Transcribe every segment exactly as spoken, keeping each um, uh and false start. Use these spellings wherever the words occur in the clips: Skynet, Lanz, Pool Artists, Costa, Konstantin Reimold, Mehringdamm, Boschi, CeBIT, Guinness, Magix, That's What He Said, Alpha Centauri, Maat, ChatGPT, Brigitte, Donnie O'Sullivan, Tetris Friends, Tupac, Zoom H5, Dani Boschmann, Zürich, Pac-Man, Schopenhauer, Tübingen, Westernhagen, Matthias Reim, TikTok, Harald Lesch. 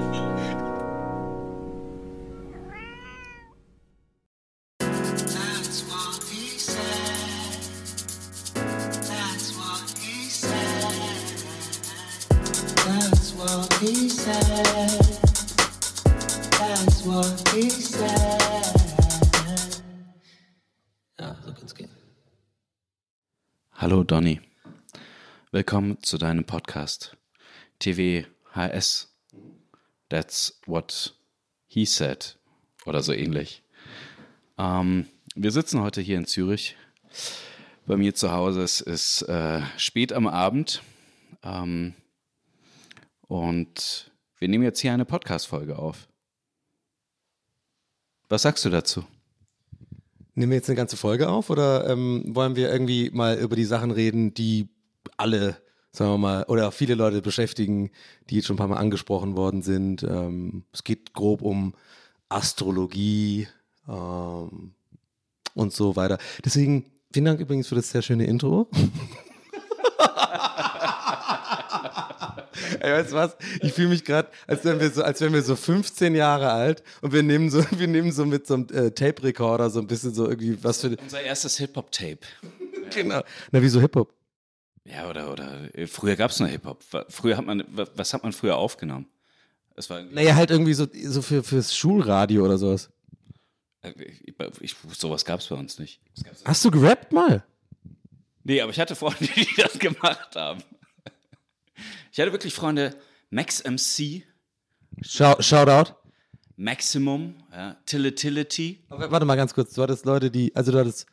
That's what he said. That's what he said. That's what he said. That's what he said. Ja, so kann's gehen. Hallo Donnie. Willkommen zu deinem Podcast T W H S. That's what he said oder so ähnlich. Ähm, wir sitzen heute hier in Zürich. Bei mir zu Hause. Es ist äh, spät am Abend ähm, und wir nehmen jetzt hier eine Podcast-Folge auf. Was sagst du dazu? Nehmen wir jetzt eine ganze Folge auf oder ähm, wollen wir irgendwie mal über die Sachen reden, die alle, sagen wir mal, oder viele Leute beschäftigen, die jetzt schon ein paar Mal angesprochen worden sind. Ähm, es geht grob um Astrologie ähm, und so weiter. Deswegen, vielen Dank übrigens für das sehr schöne Intro. Ey, weißt du was? Ich fühle mich gerade, als wären wir so, als wären wir so fünfzehn Jahre alt und wir nehmen so, wir nehmen so mit so einem äh, Tape-Recorder so ein bisschen so irgendwie was für... Unser erstes Hip-Hop-Tape. Genau. Na, wieso Hip-Hop? Ja, oder, oder früher gab es noch Hip-Hop. Früher hat man, was hat man früher aufgenommen? Es war naja, halt irgendwie so, so für, fürs Schulradio oder sowas. Ich, ich, sowas gab es bei uns nicht. Hast du gerappt mal? Nee, aber ich hatte Freunde, die das gemacht haben. Ich hatte wirklich Freunde, Max M C. Shout, shout out. Maximum, ja, Tillitility. Aber warte mal ganz kurz, du hattest Leute, die, also du hattest...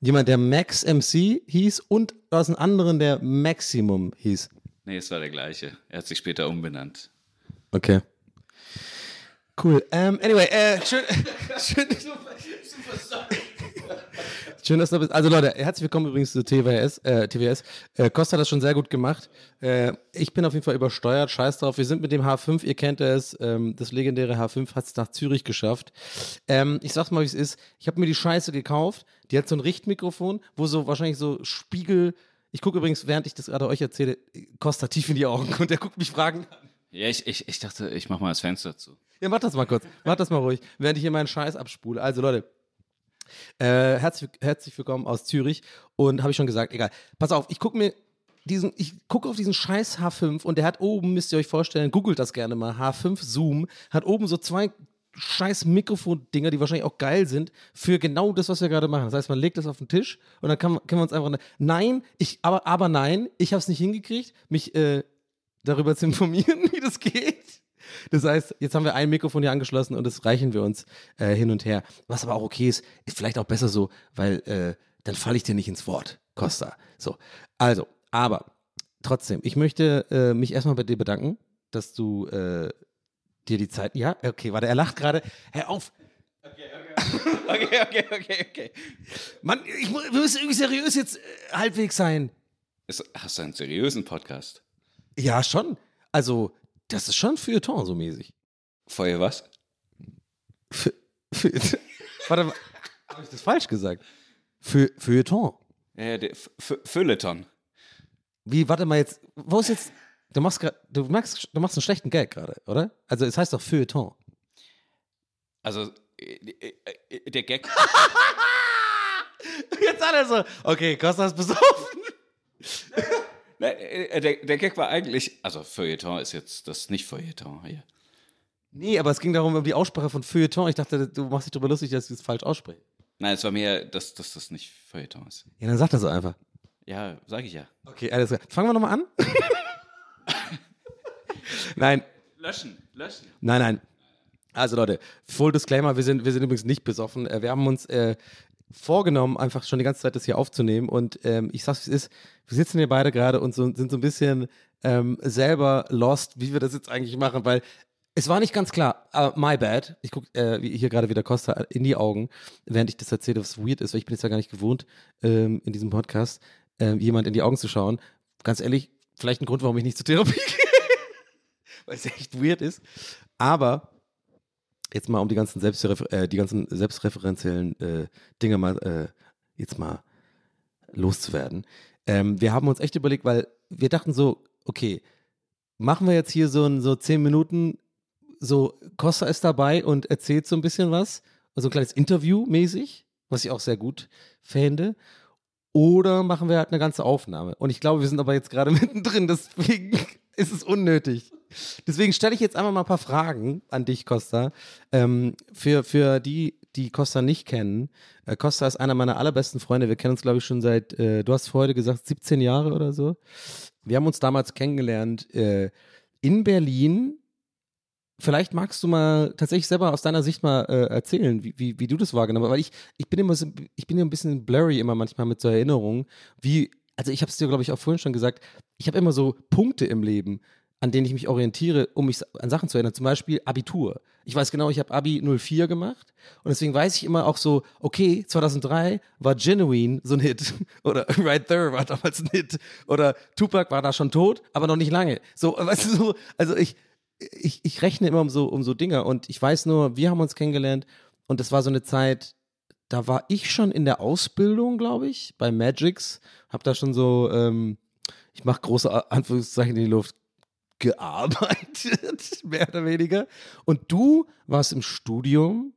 Jemand, der Max M C hieß und aus einem anderen, der Maximum hieß. Nee, es war der gleiche. Er hat sich später umbenannt. Okay. Cool. Um, anyway, äh, schön, schön, schön, dass du bist. Also Leute, herzlich willkommen übrigens zu T W S. Äh, T W S. Äh, Costa hat das schon sehr gut gemacht. Äh, ich bin auf jeden Fall übersteuert. Scheiß drauf. Wir sind mit dem H fünf, ihr kennt es. Ähm, das legendäre H fünf hat es nach Zürich geschafft. Ähm, ich sag's mal, wie es ist. Ich habe mir die Scheiße gekauft. Die hat so ein Richtmikrofon, wo so wahrscheinlich so Spiegel... Ich gucke übrigens, während ich das gerade euch erzähle, Costa tief in die Augen und der guckt mich fragend an. Ja, ich, ich, ich dachte, ich mach mal das Fenster zu. Ja, mach das mal kurz. Mach das mal ruhig, während ich hier meinen Scheiß abspule. Also Leute, äh, herzlich, herzlich willkommen aus Zürich und habe ich schon gesagt, egal. Pass auf, ich gucke mir diesen... Ich gucke auf diesen Scheiß H fünf und der hat oben, müsst ihr euch vorstellen, googelt das gerne mal, H fünf Zoom, hat oben so zwei... scheiß Mikrofon-Dinger, die wahrscheinlich auch geil sind, für genau das, was wir gerade machen. Das heißt, man legt das auf den Tisch und dann kann, können wir uns einfach... Nein, ich aber, aber nein, ich habe es nicht hingekriegt, mich äh, darüber zu informieren, wie das geht. Das heißt, jetzt haben wir ein Mikrofon hier angeschlossen und das reichen wir uns äh, hin und her. Was aber auch okay ist, ist vielleicht auch besser so, weil äh, dann falle ich dir nicht ins Wort, Costa. So, also, aber trotzdem, ich möchte äh, mich erstmal bei dir bedanken, dass du... Äh, dir die Zeit... Ja, okay, warte, er lacht gerade. Hör auf! Okay, okay, okay, okay, okay, okay. Mann, ich muss, wir müssen irgendwie seriös jetzt äh, halbwegs sein. Ist, hast du einen seriösen Podcast? Ja, schon. Also, das ist schon Feuilleton so mäßig. Feuer was? Für, für, warte, habe ich das falsch gesagt? Für, Feuilleton. Ja, ja, Feuilleton. Wie, warte mal jetzt, wo ist jetzt... Du machst, grad, du, merkst, du machst einen schlechten Gag gerade, oder? Also es heißt doch Feuilleton. Also, äh, äh, äh, der Gag... dann also, okay, Costa ist besoffen. Der, der Gag war eigentlich, also Feuilleton ist jetzt, das ist nicht Feuilleton hier. Nee, aber es ging darum, um die Aussprache von Feuilleton. Ich dachte, du machst dich darüber lustig, dass ich das falsch ausspreche. Nein, es war mir, dass, dass das nicht Feuilleton ist. Ja, dann sag das so einfach. Ja, sag ich ja. Okay, alles klar. Fangen wir nochmal an? Nein. Löschen, löschen. Nein, nein. Also Leute, Full Disclaimer, wir sind, wir sind übrigens nicht besoffen. Wir haben uns äh, vorgenommen, einfach schon die ganze Zeit das hier aufzunehmen. Und ähm, ich sag's, wie es ist, wir sitzen hier beide gerade und so, sind so ein bisschen ähm, selber lost, wie wir das jetzt eigentlich machen, weil es war nicht ganz klar. Uh, my bad. Ich gucke äh, hier gerade wieder Costa in die Augen, während ich das erzähle, was weird ist, weil ich bin jetzt ja gar nicht gewohnt, ähm, in diesem Podcast ähm, jemand in die Augen zu schauen. Ganz ehrlich, vielleicht ein Grund, warum ich nicht zur Therapie gehe. Weil es echt weird ist. Aber jetzt mal, um die ganzen, Selbstrefer- äh, die ganzen selbstreferenziellen äh, Dinge mal äh, jetzt mal loszuwerden. Ähm, wir haben uns echt überlegt, weil wir dachten so, okay, machen wir jetzt hier so ein so zehn Minuten, so Costa ist dabei und erzählt so ein bisschen was, also ein kleines Interview mäßig, was ich auch sehr gut fände. Oder machen wir halt eine ganze Aufnahme. Und ich glaube, wir sind aber jetzt gerade mittendrin, deswegen ist es unnötig. Deswegen stelle ich jetzt einfach mal ein paar Fragen an dich, Costa. Ähm, für, für die, die Costa nicht kennen, äh, Costa ist einer meiner allerbesten Freunde. Wir kennen uns, glaube ich, schon seit, äh, du hast vorher gesagt, siebzehn Jahre oder so. Wir haben uns damals kennengelernt äh, in Berlin. Vielleicht magst du mal tatsächlich selber aus deiner Sicht mal äh, erzählen, wie, wie, wie du das wahrgenommen hast. Weil ich, ich bin immer so, ich bin ja ein bisschen blurry immer manchmal mit so Erinnerungen. Wie, also ich habe es dir, glaube ich, auch vorhin schon gesagt, ich habe immer so Punkte im Leben, an denen ich mich orientiere, um mich an Sachen zu erinnern. Zum Beispiel Abitur. Ich weiß genau, ich habe Abi null vier gemacht und deswegen weiß ich immer auch so, okay, zweitausenddrei war Genuine so ein Hit oder Right There war damals ein Hit oder Tupac war da schon tot, aber noch nicht lange. So, weißt du, so, also ich Ich, ich rechne immer um so, um so Dinger und ich weiß nur, wir haben uns kennengelernt und das war so eine Zeit, da war ich schon in der Ausbildung, glaube ich, bei Magix, habe da schon so, ähm, ich mache große Anführungszeichen in die Luft, gearbeitet, mehr oder weniger. Und du warst im Studium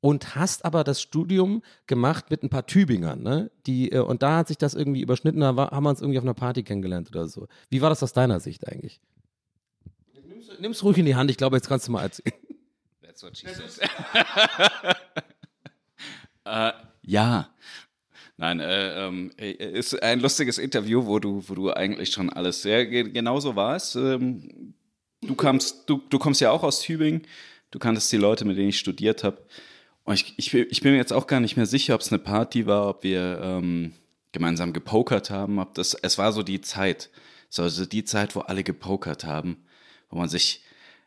und hast aber das Studium gemacht mit ein paar Tübingern, ne? Die, äh, und da hat sich das irgendwie überschnitten, da war, haben wir uns irgendwie auf einer Party kennengelernt oder so. Wie war das aus deiner Sicht eigentlich? Nimm's ruhig in die Hand, ich glaube, jetzt kannst du mal erzählen. That's what she said. uh, ja. Nein, äh, äh, ist ein lustiges Interview, wo du, wo du eigentlich schon alles sehr g- genauso warst. Ähm, du, kamst, du, du kommst ja auch aus Tübingen, du kanntest die Leute, mit denen ich studiert habe. Und ich, ich, ich bin mir jetzt auch gar nicht mehr sicher, ob es eine Party war, ob wir ähm, gemeinsam gepokert haben. Ob das, es war so die Zeit, also die Zeit, wo alle gepokert haben. Wo man sich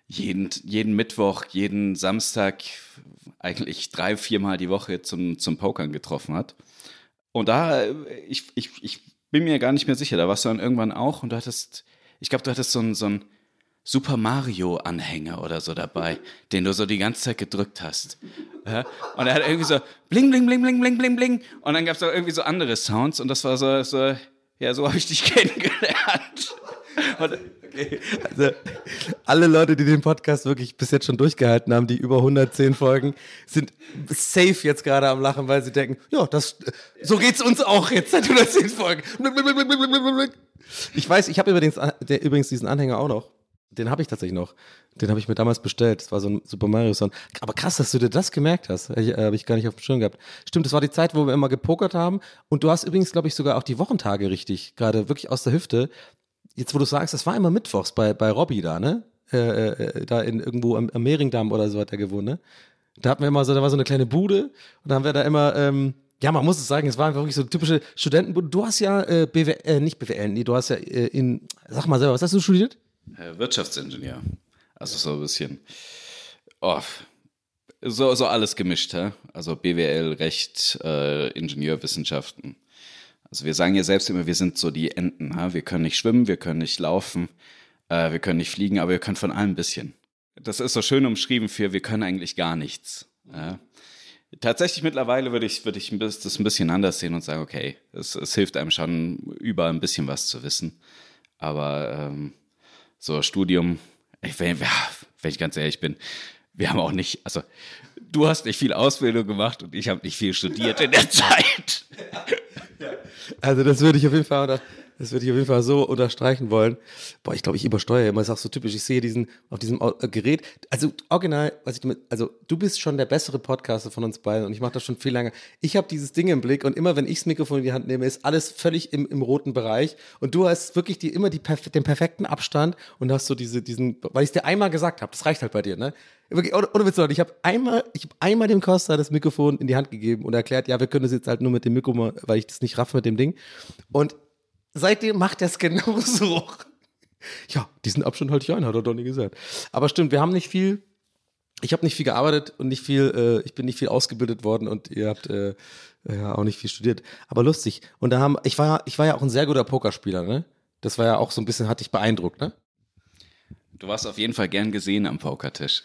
jeden, jeden Mittwoch, jeden Samstag, eigentlich drei, viermal die Woche zum, zum Pokern getroffen hat. Und da, ich, ich, ich bin mir gar nicht mehr sicher, da warst du dann irgendwann auch und du hattest, ich glaube, du hattest so einen, so einen Super Mario-Anhänger oder so dabei, den du so die ganze Zeit gedrückt hast. Und er hat irgendwie so bling, bling, bling, bling, bling, bling, bling. Und dann gab es auch irgendwie so andere Sounds und das war so, so ja, so habe ich dich kennengelernt. Und, okay. Also, alle Leute, die den Podcast wirklich bis jetzt schon durchgehalten haben, die über hundertzehn Folgen, sind safe jetzt gerade am Lachen, weil sie denken, ja, das, so geht's uns auch jetzt seit hundertzehn Folgen. Ich weiß, ich habe übrigens, der, übrigens diesen Anhänger auch noch. Den habe ich tatsächlich noch. Den habe ich mir damals bestellt. Das war so ein Super Mario Sound. Aber krass, dass du dir das gemerkt hast. Habe ich, äh, hab ich gar nicht auf dem Schirm gehabt. Stimmt, das war die Zeit, wo wir immer gepokert haben. Und du hast übrigens, glaube ich, sogar auch die Wochentage richtig, gerade wirklich aus der Hüfte. Jetzt, wo du sagst, das war immer mittwochs bei, bei Robby da, ne? Äh, äh, da in irgendwo am, am Mehringdamm oder so hat er gewohnt, ne? Da hatten wir immer so, da war so eine kleine Bude und da haben wir da immer, ähm, ja, man muss es sagen, es war einfach wirklich so eine typische Studentenbude. Du hast ja äh, B W L, äh, nicht B W L, nee, du hast ja äh, in, sag mal selber, was hast du studiert? Wirtschaftsingenieur. Also so ein bisschen, oh, so, so alles gemischt, hä? Also B W L, Recht, äh, Ingenieurwissenschaften. Also wir sagen ja selbst immer, wir sind so die Enten. Ha? Wir können nicht schwimmen, wir können nicht laufen, äh, wir können nicht fliegen, aber wir können von allem ein bisschen. Das ist so schön umschrieben für, wir können eigentlich gar nichts. Ja? Tatsächlich mittlerweile würde ich, würd ich das ein bisschen anders sehen und sagen, okay, es, es hilft einem schon, überall ein bisschen was zu wissen. Aber ähm, so Studium, ich, wenn, wenn ich ganz ehrlich bin, wir haben auch nicht, also du hast nicht viel Ausbildung gemacht und ich habe nicht viel studiert in der Zeit. Also das würde ich auf jeden Fall unter, das würde ich auf jeden Fall so unterstreichen wollen. Boah, ich glaube, ich übersteuere immer. Das ist auch so typisch. Ich sehe diesen auf diesem Gerät. Also original, was ich damit, also du bist schon der bessere Podcaster von uns beiden und ich mache das schon viel länger. Ich habe dieses Ding im Blick und immer, wenn ich das Mikrofon in die Hand nehme, ist alles völlig im, im roten Bereich. Und du hast wirklich die, immer die, den perfekten Abstand und hast so diese, diesen, weil ich es dir einmal gesagt habe, das reicht halt bei dir, ne? Oder, oder willst du, ich habe einmal, ich habe einmal dem Costa das Mikrofon in die Hand gegeben und erklärt, ja, wir können das jetzt halt nur mit dem Mikro, weil ich das nicht raff mit dem Ding. Und seitdem macht er es genauso. Ja, diesen Abstand halte ich ein, hat er doch nie gesagt. Aber stimmt, wir haben nicht viel, ich habe nicht viel gearbeitet und nicht viel, äh, ich bin nicht viel ausgebildet worden und ihr habt äh, ja auch nicht viel studiert. Aber lustig. Und da haben, ich war, ich war ja auch ein sehr guter Pokerspieler, ne? Das war ja auch so ein bisschen, hat dich beeindruckt, ne? Du warst auf jeden Fall gern gesehen am Pokertisch.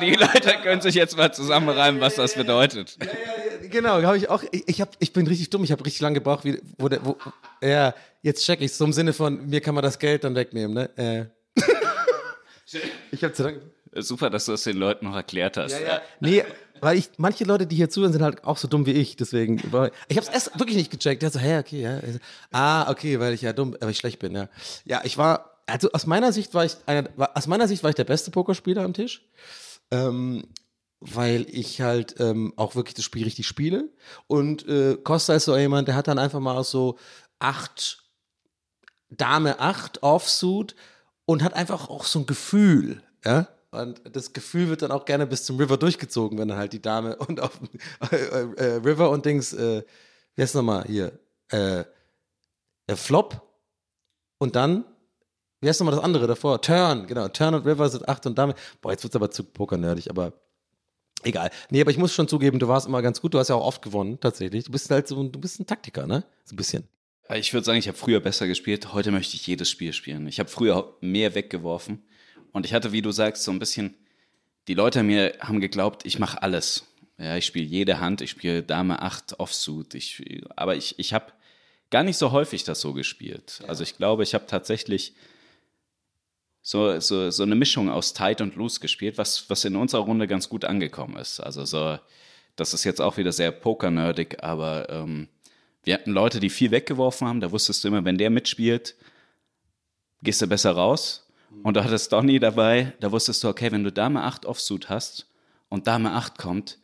Die Leute können sich jetzt mal zusammenreimen, was das bedeutet. Ja, ja, ja, genau, habe ich auch. Ich, ich, hab, ich bin richtig dumm, ich habe richtig lange gebraucht. Wie, wo der, wo, ja, jetzt check ich es. So im Sinne von, mir kann man das Geld dann wegnehmen. Ne? Äh. Ich habe zu lange. Super, dass du das den Leuten noch erklärt hast. Ja, ja. Nee, weil ich, manche Leute, die hier zuhören, sind halt auch so dumm wie ich, deswegen, ich habe es erst wirklich nicht gecheckt, der so, hey, okay, ja, so, ah, okay, weil ich ja dumm, weil ich schlecht bin, ja. Ja, ich war, also aus meiner Sicht war ich, einer, war, aus meiner Sicht war ich der beste Pokerspieler am Tisch, ähm, weil ich halt ähm, auch wirklich das Spiel richtig spiele und äh, Costa ist so jemand, der hat dann einfach mal so acht, Dame acht, Offsuit und hat einfach auch so ein Gefühl, ja. Und das Gefühl wird dann auch gerne bis zum River durchgezogen, wenn dann halt die Dame und auf äh, äh, River und Dings, äh, wie heißt nochmal hier, äh, äh, Flop und dann, wie heißt nochmal das andere davor? Turn, genau, Turn und River sind acht und Dame. Boah, jetzt wird's aber zu pokernerdig, aber egal. Nee, aber ich muss schon zugeben, du warst immer ganz gut, du hast ja auch oft gewonnen, tatsächlich. Du bist halt so, du bist ein Taktiker, ne? So ein bisschen. Ich würde sagen, ich habe früher besser gespielt, heute möchte ich jedes Spiel spielen. Ich habe früher mehr weggeworfen. Und ich hatte, wie du sagst, so ein bisschen, die Leute mir haben geglaubt, ich mache alles. Ja, ich spiele jede Hand, ich spiele Dame acht, Offsuit. Ich, aber ich, ich habe gar nicht so häufig das so gespielt. Ja. Also ich glaube, ich habe tatsächlich so, so, so eine Mischung aus Tight und Loose gespielt, was, was in unserer Runde ganz gut angekommen ist. Also so, das ist jetzt auch wieder sehr pokernerdig, aber ähm, wir hatten Leute, die viel weggeworfen haben. Da wusstest du immer, wenn der mitspielt, gehst du besser raus. Und da hattest Donnie dabei, da wusstest du, okay, wenn du Dame acht Offsuit hast und Dame acht kommt,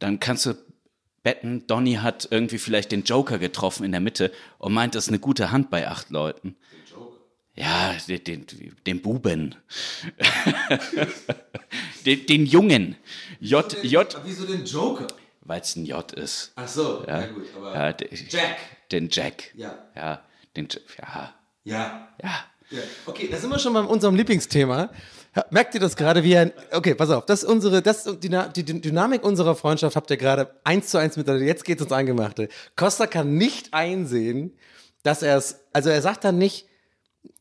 dann kannst du betten, Donnie hat irgendwie vielleicht den Joker getroffen in der Mitte und meint, das ist eine gute Hand bei acht Leuten. Den Joker? Ja, den, den, den Buben. den, den Jungen. J, wieso, den, J, wieso den Joker? Weil es ein J ist. Ach so, ja, na gut, aber ja, den, Jack. Den Jack. Ja. Ja, den, ja. Ja. Ja. Okay, da sind wir schon bei unserem Lieblingsthema. Merkt ihr das gerade, wie ein... Okay, pass auf, das ist unsere, das ist die, die Dynamik unserer Freundschaft, habt ihr gerade eins zu eins miteinander. Jetzt geht's ins Eingemachte. Costa kann nicht einsehen, dass er es... Also er sagt dann nicht,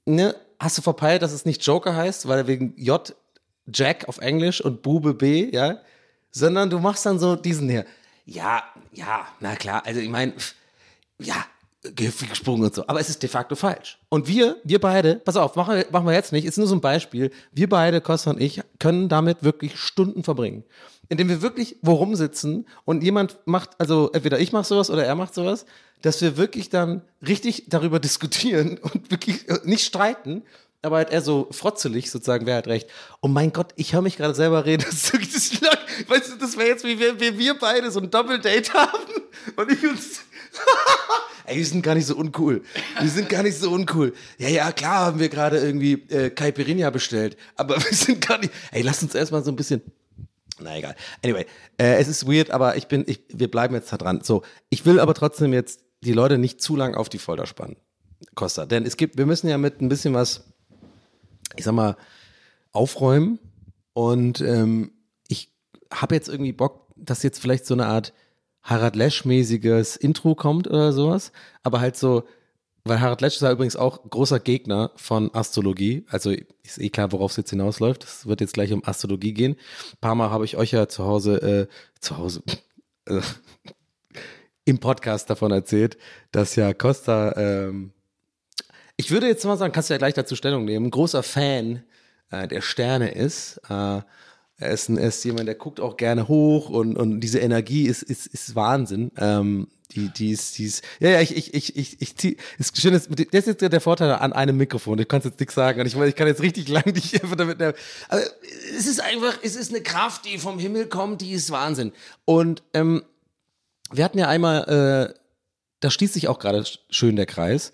ne, hast du verpeilt, dass es nicht Joker heißt, weil er wegen J, Jack auf Englisch und Bube B, ja, sondern du machst dann so diesen hier. Ja, ja, na klar, also ich meine, ja... gehüpft gesprungen und so, aber es ist de facto falsch. Und wir, wir beide, pass auf, machen, machen wir jetzt nicht, ist nur so ein Beispiel, wir beide, Costa und ich, können damit wirklich Stunden verbringen, indem wir wirklich wo rumsitzen und jemand macht, also entweder ich mache sowas oder er macht sowas, dass wir wirklich dann richtig darüber diskutieren und wirklich nicht streiten, aber halt eher so frotzelig sozusagen, wer hat recht. Oh mein Gott, ich höre mich gerade selber reden. Das ist, weißt du, das wäre jetzt, wie wir, wie wir beide so ein Double-Date haben und ich uns... Ey, wir sind gar nicht so uncool. Wir sind gar nicht so uncool. Ja, ja, klar haben wir gerade irgendwie äh, Caipirinha bestellt, aber wir sind gar nicht... Ey, lass uns erstmal so ein bisschen... Na egal. Anyway, äh, es ist weird, aber ich bin, ich, wir bleiben jetzt da dran. So, ich will aber trotzdem jetzt die Leute nicht zu lang auf die Folter spannen, Costa. Denn es gibt, wir müssen ja mit ein bisschen was... ich sag mal, aufräumen und ähm, ich habe jetzt irgendwie Bock, dass jetzt vielleicht so eine Art Harald Lesch-mäßiges Intro kommt oder sowas, aber halt so, weil Harald Lesch ist ja übrigens auch großer Gegner von Astrologie, also ist eh klar, worauf es jetzt hinausläuft, es wird jetzt gleich um Astrologie gehen. Ein paar Mal habe ich euch ja zu Hause, äh, zu Hause, äh, im Podcast davon erzählt, dass ja Costa, ähm, ich würde jetzt mal sagen, kannst du ja gleich dazu Stellung nehmen, großer Fan äh, der Sterne ist, äh, Er ist, ein, er ist jemand, der guckt auch gerne hoch und, und diese Energie ist, ist, ist Wahnsinn. Ähm, die, die ist, die ist, ja, ja, ich, ich, ich, ich, ich zieh, ist schön, das ist jetzt der Vorteil an einem Mikrofon. Du kannst jetzt nichts sagen und ich, ich kann jetzt richtig lang dich damit, aber es ist einfach, es ist eine Kraft, die vom Himmel kommt, die ist Wahnsinn. Und, ähm, wir hatten ja einmal, äh, da schließt sich auch gerade schön der Kreis.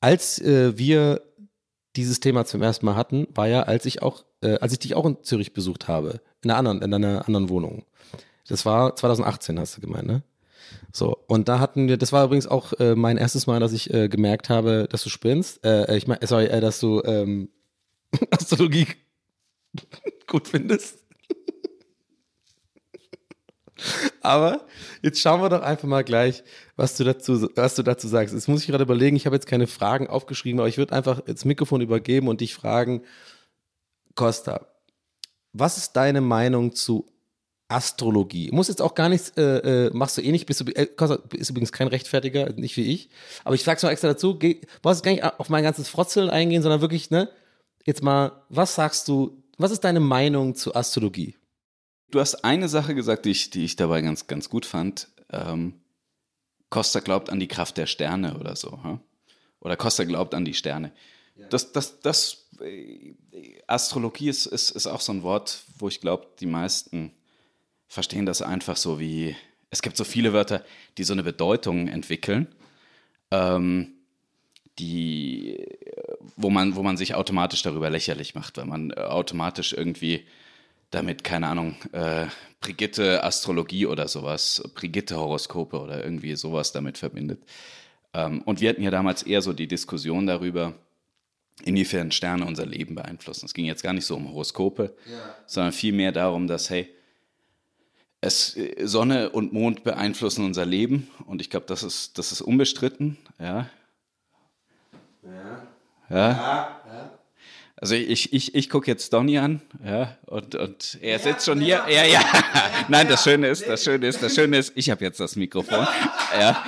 Als äh, wir dieses Thema zum ersten Mal hatten, war ja, als ich auch, äh, als ich dich auch in Zürich besucht habe, in einer anderen, in einer anderen Wohnung. Das war zwanzig achtzehn, hast du gemeint, ne? So, und da hatten wir, das war übrigens auch äh, mein erstes Mal, dass ich äh, gemerkt habe, dass du spinnst. Äh, ich meine, sorry, äh, dass du ähm, Astrologie gut findest. Aber jetzt schauen wir doch einfach mal gleich, was du dazu, was du dazu sagst. Jetzt muss ich gerade überlegen, ich habe jetzt keine Fragen aufgeschrieben, aber ich würde einfach das Mikrofon übergeben und dich fragen, Costa, was ist deine Meinung zu Astrologie? Muss jetzt auch gar nichts, äh, machst du eh nicht, bist du, äh, Costa ist übrigens kein Rechtfertiger, nicht wie ich, aber ich sag's mal extra dazu, geh, brauchst du gar nicht auf mein ganzes Frotzeln eingehen, sondern wirklich, ne, jetzt mal, was sagst du, was ist deine Meinung zu Astrologie? Du hast eine Sache gesagt, die ich, die ich dabei ganz, ganz gut fand. Ähm, Costa glaubt an die Kraft der Sterne oder so. Huh? Oder Costa glaubt an die Sterne. Ja. Das, das, das, äh, Astrologie ist, ist, ist auch so ein Wort, wo ich glaube, die meisten verstehen das einfach so wie, es gibt so viele Wörter, die so eine Bedeutung entwickeln, ähm, die, wo man, wo man sich automatisch darüber lächerlich macht, weil man automatisch irgendwie damit, keine Ahnung, äh, Brigitte Astrologie oder sowas, Brigitte Horoskope oder irgendwie sowas damit verbindet. Ähm, und wir hatten ja damals eher so die Diskussion darüber, inwiefern Sterne unser Leben beeinflussen. Es ging jetzt gar nicht so um Horoskope, ja, sondern vielmehr darum, dass, hey, es, Sonne und Mond beeinflussen unser Leben und ich glaube, das ist, das ist unbestritten, ja. Ja. Ja. Ja. Ja. Also ich, ich, ich gucke jetzt Donnie an, ja, und, und er sitzt ja, schon ja, hier. Ja, ja. Nein, das Schöne ist, das Schöne ist, das Schöne ist, ich habe jetzt das Mikrofon. Ja.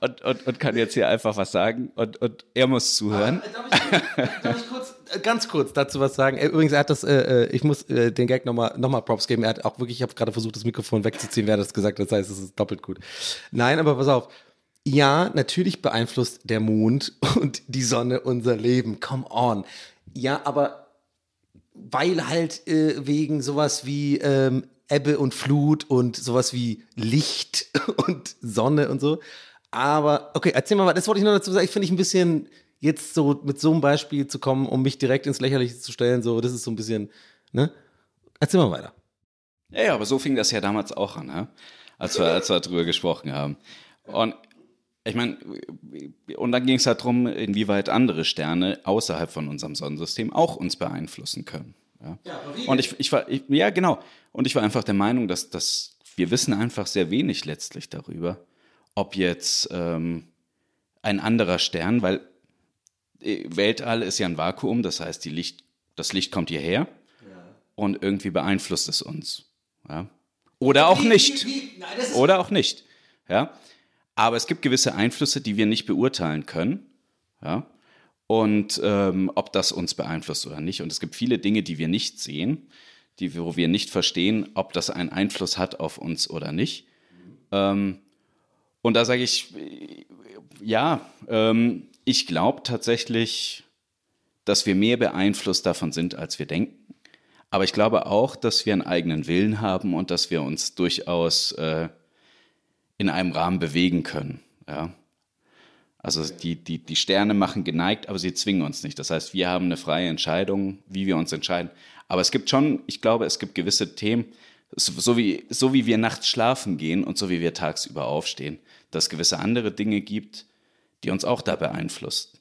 Und, und, und kann jetzt hier einfach was sagen. Und, und er muss zuhören. Darf ich, darf ich kurz, ganz kurz dazu was sagen? Übrigens, er hat das, äh, ich muss äh, den Gag nochmal noch mal Props geben. Er hat auch wirklich, ich habe gerade versucht, das Mikrofon wegzuziehen, wer das gesagt hat. Das heißt, es ist doppelt gut. Nein, aber pass auf. Ja, natürlich beeinflusst der Mond und die Sonne unser Leben. Come on. Ja, aber weil halt äh, wegen sowas wie ähm, Ebbe und Flut und sowas wie Licht und Sonne und so. Aber, okay, erzähl mal, das wollte ich noch dazu sagen. Ich finde ich ein bisschen, jetzt so mit so einem Beispiel zu kommen, um mich direkt ins Lächerliche zu stellen, so, das ist so ein bisschen, ne? Erzähl mal weiter. Ja, ja, aber so fing das ja damals auch an, ne? Als wir, als wir darüber gesprochen haben. Und ich meine, und dann ging es halt darum, inwieweit andere Sterne außerhalb von unserem Sonnensystem auch uns beeinflussen können. Ja, ja aber wie? Und ich, ich war, ich, ja, genau. Und ich war einfach der Meinung, dass, dass wir wissen einfach sehr wenig letztlich darüber, ob jetzt ähm, ein anderer Stern, weil Weltall ist ja ein Vakuum, das heißt, die Licht, das Licht kommt hierher, ja, und irgendwie beeinflusst es uns. Ja? Oder auch nicht. Nein, das ist Oder auch nicht. Ja. Aber es gibt gewisse Einflüsse, die wir nicht beurteilen können, ja, und ähm, ob das uns beeinflusst oder nicht. Und es gibt viele Dinge, die wir nicht sehen, die, wo wir nicht verstehen, ob das einen Einfluss hat auf uns oder nicht. Ähm, und da sage ich, ja, ähm, ich glaube tatsächlich, dass wir mehr beeinflusst davon sind, als wir denken. Aber ich glaube auch, dass wir einen eigenen Willen haben und dass wir uns durchaus äh, in einem Rahmen bewegen können. Ja? Also die, die, die Sterne machen geneigt, aber sie zwingen uns nicht. Das heißt, wir haben eine freie Entscheidung, wie wir uns entscheiden. Aber es gibt schon, ich glaube, es gibt gewisse Themen, so wie, so wie wir nachts schlafen gehen und so wie wir tagsüber aufstehen, dass es gewisse andere Dinge gibt, die uns auch da beeinflussen.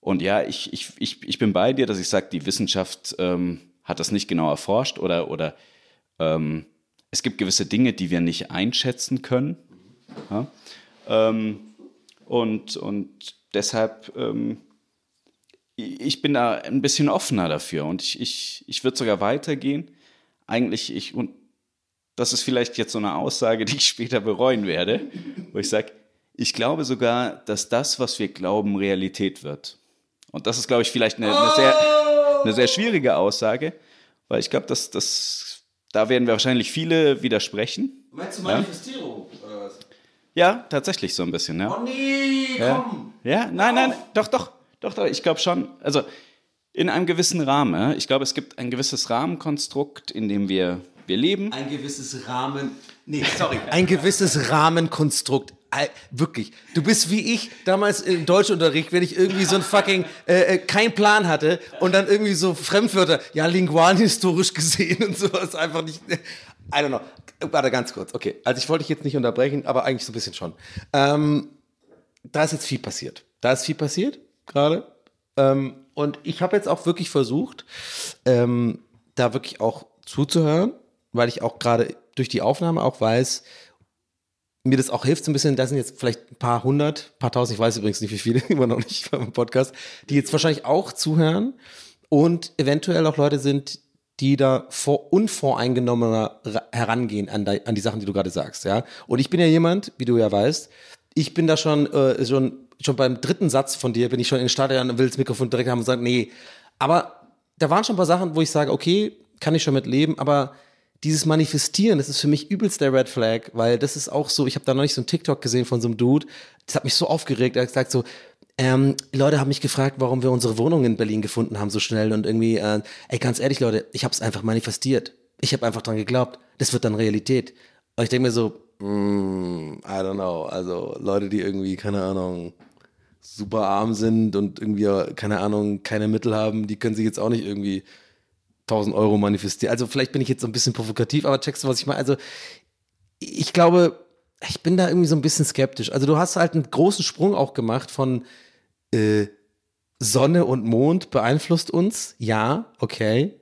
Und ja, ich, ich, ich, ich bin bei dir, dass ich sage, die Wissenschaft ähm, hat das nicht genau erforscht oder, oder ähm, es gibt gewisse Dinge, die wir nicht einschätzen können. Ja, ähm, und, und deshalb, ähm, ich bin da ein bisschen offener dafür und ich, ich, ich würde sogar weitergehen. Eigentlich, ich, und das ist vielleicht jetzt so eine Aussage, die ich später bereuen werde, wo ich sage, ich glaube sogar, dass das, was wir glauben, Realität wird. Und das ist, glaube ich, vielleicht eine, eine, sehr, eine sehr schwierige Aussage, weil ich glaube, dass das Da werden wir wahrscheinlich viele widersprechen. Meinst du Manifestierung? Ja, ja tatsächlich so ein bisschen. Ja. Oh nee, komm! Ja, ja? nein, nein, doch, doch, doch, doch. Ich glaube schon, also in einem gewissen Rahmen. Ich glaube, es gibt ein gewisses Rahmenkonstrukt, in dem wir, wir leben. Ein gewisses Rahmen, nee, sorry. Ein gewisses Rahmenkonstrukt. Wirklich, du bist wie ich damals im Deutschunterricht, wenn ich irgendwie so ein fucking äh, keinen Plan hatte und dann irgendwie so Fremdwörter, ja, lingual historisch gesehen und sowas einfach nicht. I don't know. Warte ganz kurz. Okay, also ich wollte dich jetzt nicht unterbrechen, aber eigentlich so ein bisschen schon. Ähm, da ist jetzt viel passiert. Da ist viel passiert gerade. Ähm, und ich habe jetzt auch wirklich versucht, ähm, da wirklich auch zuzuhören, weil ich auch gerade durch die Aufnahme auch weiß, mir das auch hilft so ein bisschen, da sind jetzt vielleicht ein paar hundert, ein paar tausend, ich weiß übrigens nicht wie viele, immer noch nicht beim Podcast, die jetzt wahrscheinlich auch zuhören und eventuell auch Leute sind, die da vor unvoreingenommener herangehen an die, an die Sachen, die du gerade sagst. Ja? Und ich bin ja jemand, wie du ja weißt, ich bin da schon, äh, schon, schon beim dritten Satz von dir, bin ich schon in den Stadion und will das Mikrofon direkt haben und sagen, nee. Aber da waren schon ein paar Sachen, wo ich sage, okay, kann ich schon mit leben, aber dieses Manifestieren, das ist für mich übelst der Red Flag, weil das ist auch so, ich habe da neulich so einen TikTok gesehen von so einem Dude, das hat mich so aufgeregt, er hat gesagt so, ähm, Leute haben mich gefragt, warum wir unsere Wohnung in Berlin gefunden haben so schnell und irgendwie, äh, ey, ganz ehrlich Leute, ich habe es einfach manifestiert, ich habe einfach dran geglaubt, das wird dann Realität. Und ich denke mir so, mm, I don't know, also Leute, die irgendwie, keine Ahnung, super arm sind und irgendwie, keine Ahnung, keine Mittel haben, die können sich jetzt auch nicht irgendwie tausend Euro manifestieren. Also vielleicht bin ich jetzt so ein bisschen provokativ, aber checkst du, was ich meine? Also ich glaube, ich bin da irgendwie so ein bisschen skeptisch. Also du hast halt einen großen Sprung auch gemacht von äh, Sonne und Mond beeinflusst uns. Ja, okay.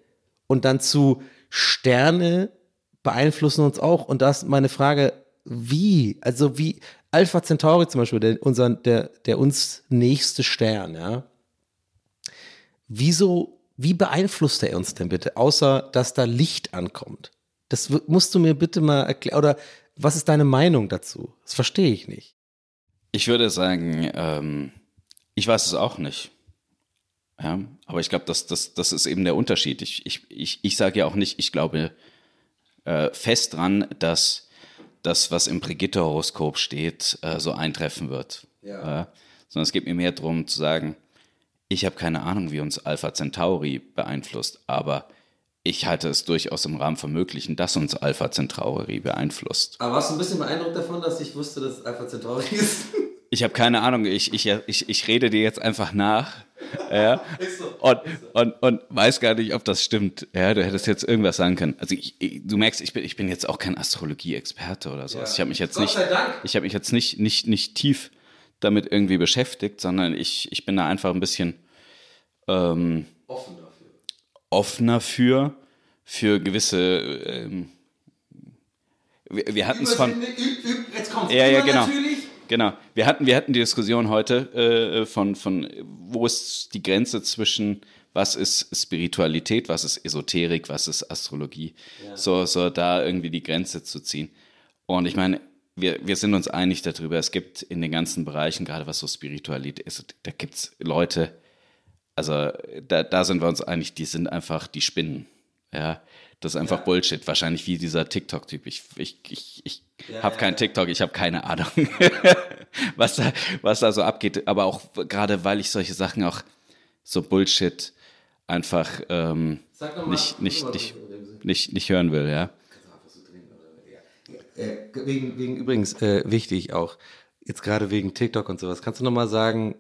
Und dann zu Sterne beeinflussen uns auch. Und da ist meine Frage, wie? Also wie Alpha Centauri zum Beispiel, der, unser, der, der uns nächste Stern, ja. Wieso Wie beeinflusst er uns denn bitte, außer dass da Licht ankommt? Das w- musst du mir bitte mal erklären. Oder was ist deine Meinung dazu? Das verstehe ich nicht. Ich würde sagen, ähm, ich weiß es auch nicht. Ja, aber ich glaube, das, das, das ist eben der Unterschied. Ich, ich, ich, ich sage ja auch nicht, ich glaube äh, fest dran, dass das, was im Brigitte-Horoskop steht, äh, so eintreffen wird. Ja. Äh, sondern es geht mir mehr darum zu sagen, ich habe keine Ahnung, wie uns Alpha Centauri beeinflusst, aber ich halte es durchaus im Rahmen von Möglichen, dass uns Alpha Centauri beeinflusst. Aber warst du ein bisschen beeindruckt davon, dass ich wusste, dass es Alpha Centauri ist? Ich habe keine Ahnung, ich, ich, ich, ich rede dir jetzt einfach nach ja, so, und, so. und, und weiß gar nicht, ob das stimmt. Ja, du hättest jetzt irgendwas sagen können. Also ich, ich, du merkst, ich bin, ich bin jetzt auch kein Astrologie-Experte oder so. Ja. Also ich habe mich jetzt Gott nicht, sei Dank. Ich habe mich jetzt nicht, nicht, nicht tief damit irgendwie beschäftigt, sondern ich, ich bin da einfach ein bisschen ähm, offen dafür. Offener für, für gewisse. Ähm, wir wir hatten es von. Jetzt kommt's. Ja, ja, genau. Natürlich. Genau. Wir hatten, wir hatten die Diskussion heute äh, von, von, wo ist die Grenze zwischen, was ist Spiritualität, was ist Esoterik, was ist Astrologie. Ja. So, so da irgendwie die Grenze zu ziehen. Und ich meine, Wir, wir sind uns einig darüber, es gibt in den ganzen Bereichen, gerade was so Spiritualität ist, da gibt es Leute, also da, da sind wir uns einig, die sind einfach, die spinnen, ja, das ist einfach ja. Bullshit, wahrscheinlich wie dieser TikTok-Typ, ich, ich, ich, ich ja, habe ja, keinen ja. TikTok, ich habe keine Ahnung, was, da, was da so abgeht, aber auch gerade, weil ich solche Sachen auch, so Bullshit einfach ähm, mal, nicht, nicht, nicht, nicht, nicht hören will, ja. Wegen, wegen übrigens, äh, wichtig auch, jetzt gerade wegen TikTok und sowas, kannst du nochmal sagen,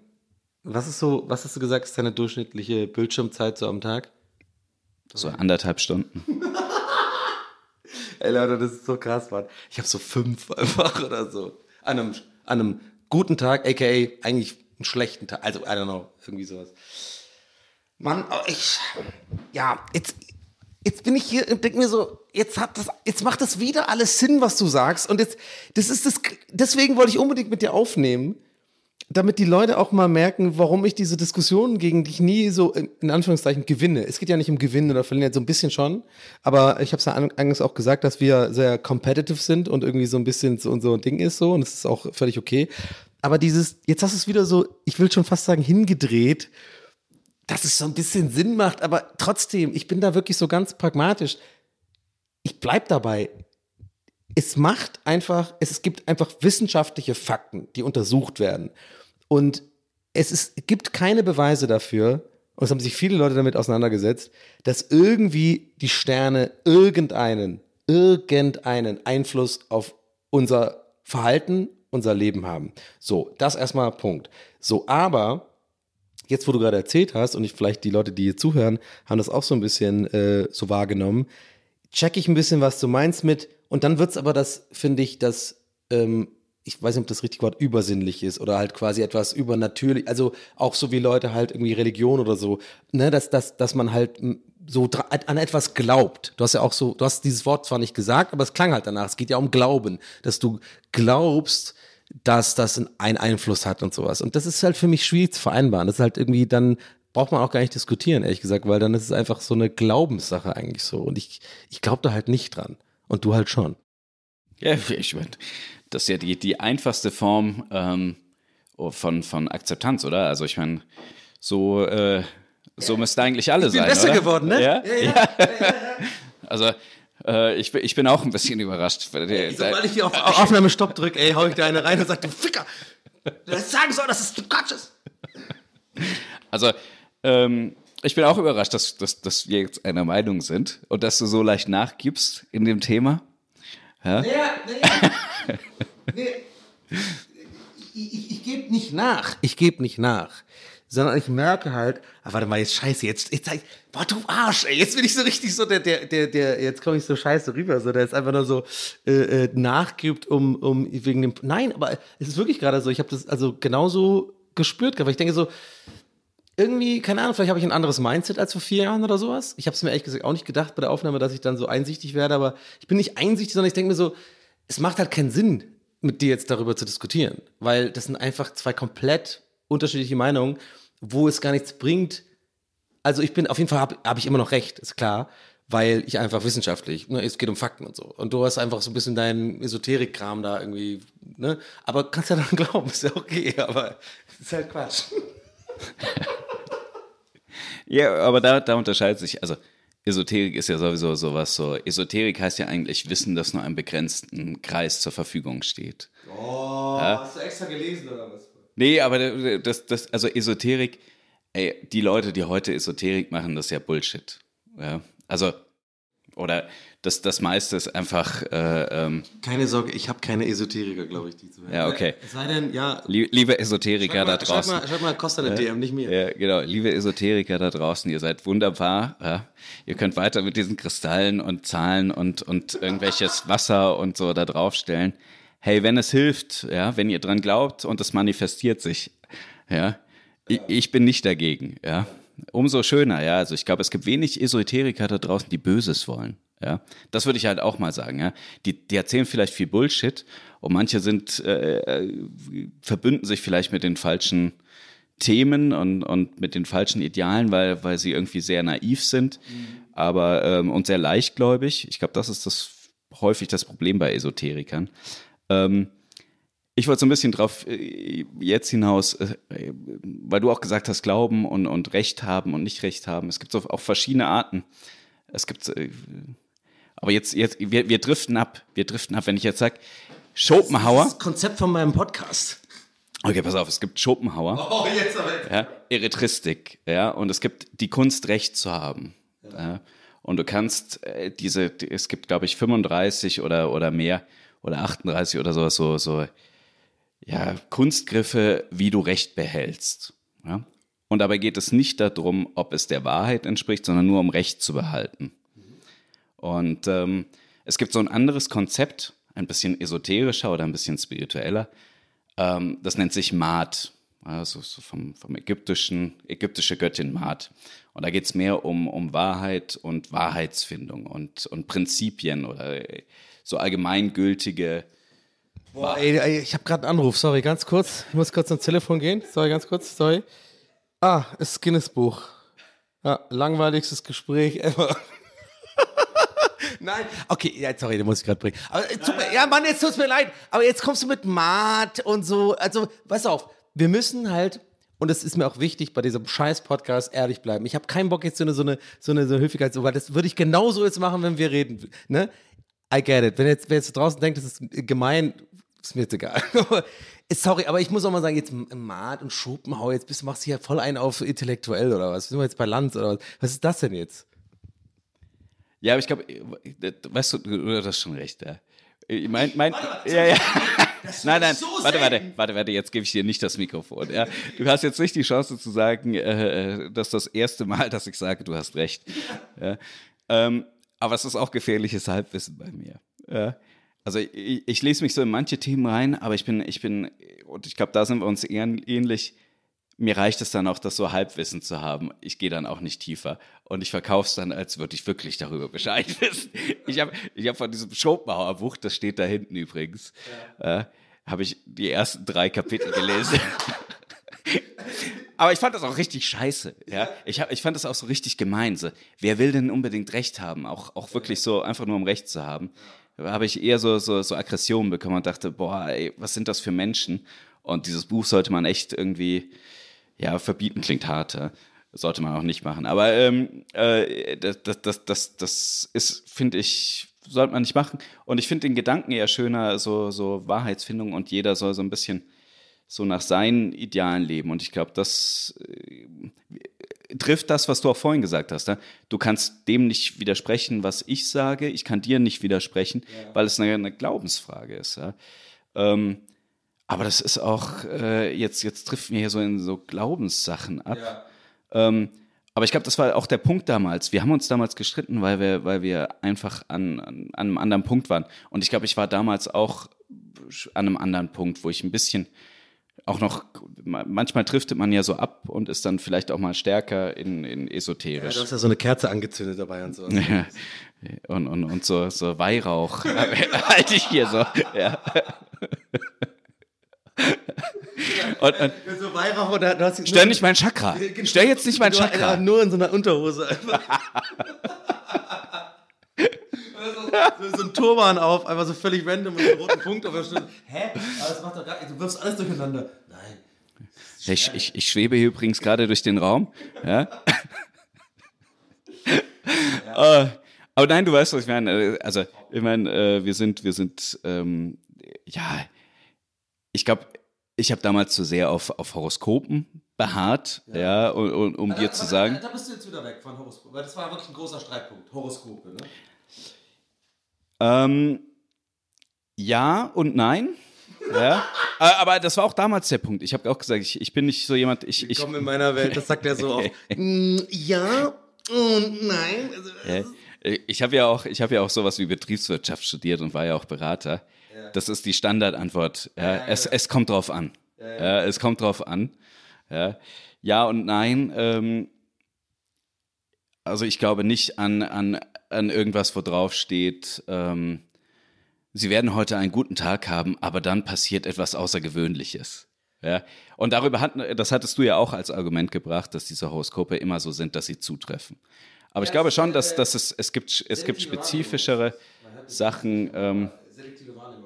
was ist so, was hast du gesagt, ist deine durchschnittliche Bildschirmzeit so am Tag? So anderthalb Stunden. Ey Leute, das ist so krass, Mann. Ich habe so fünf einfach oder so. An einem, an einem guten Tag, aka eigentlich einen schlechten Tag, also I don't know, irgendwie sowas. Mann, oh, ich, ja, jetzt... Jetzt bin ich hier und denke mir so, jetzt hat das, jetzt macht das wieder alles Sinn, was du sagst. Und jetzt, das ist das, deswegen wollte ich unbedingt mit dir aufnehmen, damit die Leute auch mal merken, warum ich diese Diskussionen gegen dich nie so in Anführungszeichen gewinne. Es geht ja nicht um Gewinnen oder Verlieren, so ein bisschen schon. Aber ich habe es ja anfangs auch gesagt, dass wir sehr competitive sind und irgendwie so ein bisschen so unser Ding ist so. Und es ist auch völlig okay. Aber dieses, jetzt hast du es wieder so, ich will schon fast sagen, hingedreht. Dass es so ein bisschen Sinn macht, aber trotzdem, ich bin da wirklich so ganz pragmatisch. ich bleibe dabei. Es macht einfach, es gibt einfach wissenschaftliche Fakten, die untersucht werden. Und es ist, gibt keine Beweise dafür, und es haben sich viele Leute damit auseinandergesetzt, dass irgendwie die Sterne irgendeinen, irgendeinen Einfluss auf unser Verhalten, unser Leben haben. So, das erstmal Punkt. So, aber jetzt, wo du gerade erzählt hast, und ich, vielleicht die Leute, die hier zuhören, haben das auch so ein bisschen äh, so wahrgenommen, check ich ein bisschen, was du meinst mit, und dann wird's aber das, finde ich, das, ähm, ich weiß nicht, ob das richtige Wort übersinnlich ist oder halt quasi etwas übernatürlich, also auch so wie Leute halt irgendwie Religion oder so, ne, dass, dass, dass man halt so an etwas glaubt. Du hast ja auch so, du hast dieses Wort zwar nicht gesagt, aber es klang halt danach. Es geht ja um Glauben, dass du glaubst, dass das einen Einfluss hat und sowas. Und das ist halt für mich schwierig zu vereinbaren. Das ist halt irgendwie, dann braucht man auch gar nicht diskutieren, ehrlich gesagt, weil dann ist es einfach so eine Glaubenssache eigentlich so. Und ich, ich glaube da halt nicht dran. Und du halt schon. Ja, ich meine, das ist ja die, die einfachste Form ähm, von, von Akzeptanz, oder? Also ich meine, so, äh, so ja. müsste eigentlich alle ich sein, bin besser oder? Geworden, ne? Ja? Ja, ja. Ja. Also äh, ich, ich bin auch ein bisschen überrascht. Ey, sobald ich hier auf Aufnahme Stopp drücke, ey, hau ich da eine rein und sag, du Ficker, du hättest sagen sollen, dass es Quatsch ist. Also ähm, ich bin auch überrascht, dass, dass, dass wir jetzt einer Meinung sind und dass du so leicht nachgibst in dem Thema. Ja? Naja, naja. Nee, ich, ich, ich gebe nicht nach, ich gebe nicht nach, sondern ich merke halt, ah, warte mal, jetzt scheiße, jetzt, jetzt, boah, du Arsch, ey, jetzt bin ich so richtig so, der, der, der, der jetzt komme ich so scheiße rüber, so, der jetzt einfach nur so äh, nachgibt, um, um, wegen dem, nein, aber es ist wirklich gerade so, ich habe das also genauso gespürt gehabt, weil ich denke so, irgendwie, keine Ahnung, vielleicht habe ich ein anderes Mindset als vor vier Jahren oder sowas, ich habe es mir ehrlich gesagt auch nicht gedacht bei der Aufnahme, dass ich dann so einsichtig werde, aber ich bin nicht einsichtig, sondern ich denke mir so, es macht halt keinen Sinn, mit dir jetzt darüber zu diskutieren, weil das sind einfach zwei komplett unterschiedliche Meinungen, wo es gar nichts bringt. Also ich bin, auf jeden Fall habe hab ich immer noch recht, ist klar, weil ich einfach wissenschaftlich, ne, es geht um Fakten und so. Und du hast einfach so ein bisschen deinen Esoterik-Kram da irgendwie, ne? Aber kannst ja daran glauben, ist ja okay, aber es ist halt Quatsch. Ja, aber da, da unterscheidet sich, also Esoterik ist ja sowieso sowas so. Esoterik heißt ja eigentlich Wissen, das nur einem begrenzten Kreis zur Verfügung steht. Oh, ja? Hast du extra gelesen oder was? Nee, aber das, das, also Esoterik, ey, die Leute, die heute Esoterik machen, das ist ja Bullshit. Ja? Also, oder das, das meiste ist einfach. Äh, ähm, keine Sorge, ich habe keine Esoteriker, glaube ich, die zu hören. Ja, okay. Es sei denn, ja. Liebe Esoteriker mal, da draußen. Schreibt mal, schreib mal Costa eine äh, D M, nicht mir. Ja, genau. Liebe Esoteriker da draußen, ihr seid wunderbar. Ja? Ihr könnt weiter mit diesen Kristallen und Zahlen und, und irgendwelches Wasser und so da draufstellen. Hey, wenn es hilft, ja, wenn ihr dran glaubt und es manifestiert sich, ja, ich, ich bin nicht dagegen, ja. Umso schöner, ja. Also ich glaube, es gibt wenig Esoteriker da draußen, die Böses wollen, ja. Das würde ich halt auch mal sagen, ja. Die, die erzählen vielleicht viel Bullshit und manche sind, äh, verbünden sich vielleicht mit den falschen Themen und, und mit den falschen Idealen, weil, weil sie irgendwie sehr naiv sind, mhm. aber, ähm, und sehr leichtgläubig. Ich glaube, das ist das häufig das Problem bei Esoterikern. Ähm, Ich wollte so ein bisschen drauf jetzt hinaus, weil du auch gesagt hast, Glauben und, und Recht haben und nicht Recht haben. Es gibt so auch verschiedene Arten. Es gibt, aber jetzt, jetzt wir, wir driften ab, wir driften ab. Wenn ich jetzt sage, Schopenhauer. Das ist das Konzept von meinem Podcast. Okay, pass auf, es gibt Schopenhauer. Oh, jetzt aber jetzt. Ja, Eretristik, ja, und es gibt die Kunst, Recht zu haben. Ja. Ja, und du kannst diese, es gibt, glaube ich, fünfunddreißig oder, oder mehr oder achtunddreißig oder sowas, so, so. Ja, Kunstgriffe, wie du Recht behältst. Ja? Und dabei geht es nicht darum, ob es der Wahrheit entspricht, sondern nur um Recht zu behalten. Und ähm, es gibt so ein anderes Konzept, ein bisschen esoterischer oder ein bisschen spiritueller. Ähm, das nennt sich Maat, also so vom, vom ägyptischen, ägyptische Göttin Maat. Und da geht es mehr um, um Wahrheit und Wahrheitsfindung und, und Prinzipien oder so allgemeingültige. Boah, ey, ich habe gerade einen Anruf, sorry, ganz kurz. Ich muss kurz ans Telefon gehen. Sorry, ganz kurz, sorry. Ah, es ist Guinness-Buch. Ja, langweiligstes Gespräch ever. Nein, okay, ja, sorry, den muss ich gerade bringen. Aber, super, ja, Mann, jetzt tut's mir leid. Aber jetzt kommst du mit Maat und so. Also, pass auf, wir müssen halt, Und das ist mir auch wichtig bei diesem Scheiß-Podcast, ehrlich bleiben. Ich habe keinen Bock jetzt so eine, so eine, so eine, so eine Höflichkeit, weil das würde ich genauso jetzt machen, wenn wir reden. Ne? I get it. Wenn jetzt, wer jetzt draußen denkt, das ist gemein, ist mir jetzt egal. Sorry, aber ich muss auch mal sagen, jetzt Maat und Schopenhauer, jetzt bist, machst du hier voll einen auf intellektuell oder was? Sind wir jetzt bei Lanz oder was? Was ist das denn jetzt? Ja, aber ich glaube, weißt du, du hast schon recht, ja. Ich mein, mein, ja, ja. Nein, nein, so warte, warte, warte, warte, jetzt gebe ich dir nicht das Mikrofon. Ja. Du hast jetzt nicht die Chance zu sagen, äh, das ist das erste Mal, dass ich sage, du hast recht. Ja. Ähm, aber es ist auch gefährliches Halbwissen bei mir. Ja. Also ich, ich, ich lese mich so in manche Themen rein, aber ich bin, ich bin, und ich glaube, da sind wir uns eher ähnlich. Mir reicht es dann auch, das so Halbwissen zu haben. Ich gehe dann auch nicht tiefer. Und ich verkaufe es dann, als würde ich wirklich darüber Bescheid wissen. Ich habe ich hab von diesem Schopenhauer-Buch, das steht da hinten übrigens, ja. äh, habe ich die ersten drei Kapitel gelesen. Aber ich fand das auch richtig scheiße. Ja? Ich, hab, ich fand das auch so richtig gemein. So, wer will denn unbedingt Recht haben? Auch, auch wirklich so, einfach nur um Recht zu haben. Da habe ich eher so, so, so Aggressionen bekommen und dachte, boah, ey, was sind das für Menschen? Und dieses Buch sollte man echt irgendwie... Ja, verbieten klingt hart, sollte man auch nicht machen. Aber ähm, äh, das, das, das, das ist, finde ich, sollte man nicht machen. Und ich finde den Gedanken eher schöner, so, so Wahrheitsfindung und jeder soll so ein bisschen so nach seinen Idealen leben. Und ich glaube, das äh, trifft das, was du auch vorhin gesagt hast. Ne? Du kannst dem nicht widersprechen, was ich sage. Ich kann dir nicht widersprechen, ja. Weil es eine, eine Glaubensfrage ist. Ja? Ähm, Aber das ist auch, äh, jetzt, jetzt trifft mir hier so in so Glaubenssachen ab. Ja. Ähm, aber ich glaube, das war auch der Punkt damals. Wir haben uns damals gestritten, weil wir, weil wir einfach an, an, an einem anderen Punkt waren. Und ich glaube, ich war damals auch an einem anderen Punkt, wo ich ein bisschen auch noch, manchmal driftet man ja so ab und ist dann vielleicht auch mal stärker in, in esoterisch. Ja, du hast ja so eine Kerze angezündet dabei und so. Ja. Und, und, und so, so Weihrauch halte ich hier so. Ja. Und, und so Weihrauch und du hast stell nicht mein Chakra. Stell jetzt nicht mein Chakra. Nur in so einer Unterhose. Einfach. so, so ein Turban auf, einfach so völlig random mit einem roten Punkt auf der Stirn. Hä? Aber das macht doch gar nichts. Du wirfst alles durcheinander. Nein. Ich, ich, ich schwebe hier übrigens gerade durch den Raum. Ja. ja. Uh, aber nein, du weißt, was ich meine. Also, ich meine, wir sind, wir sind, ähm, ja, ich glaube. Ich habe damals zu so sehr auf, auf Horoskopen beharrt, ja, ja und, und, um aber dir da, zu sagen... Da, da bist du jetzt wieder weg von Horoskopen, weil das war wirklich ein großer Streitpunkt, Horoskope, ne? Ähm, ja und nein, ja. Aber das war auch damals der Punkt. Ich habe auch gesagt, ich, ich bin nicht so jemand... Ich, Willkommen ich, in meiner Welt, das sagt er so oft. Ja und nein. Ja. Ich habe ja auch, ich hab ja auch sowas wie Betriebswirtschaft studiert und war ja auch Berater. Das ist die Standardantwort. Ja, ja, ja. Es, es kommt drauf an. Ja, ja. Ja, es kommt drauf an. Ja, ja und nein. Ähm, also ich glaube nicht an, an, an irgendwas, wo drauf steht, ähm, Sie werden heute einen guten Tag haben, aber dann passiert etwas Außergewöhnliches. Ja? Und darüber hatten, das hattest du ja auch als Argument gebracht, dass diese Horoskope immer so sind, dass sie zutreffen. Aber ja, ich glaube schon, dass, dass es, es gibt, es gibt spezifischere Sachen. Ähm, Selektive Wahrnehmung.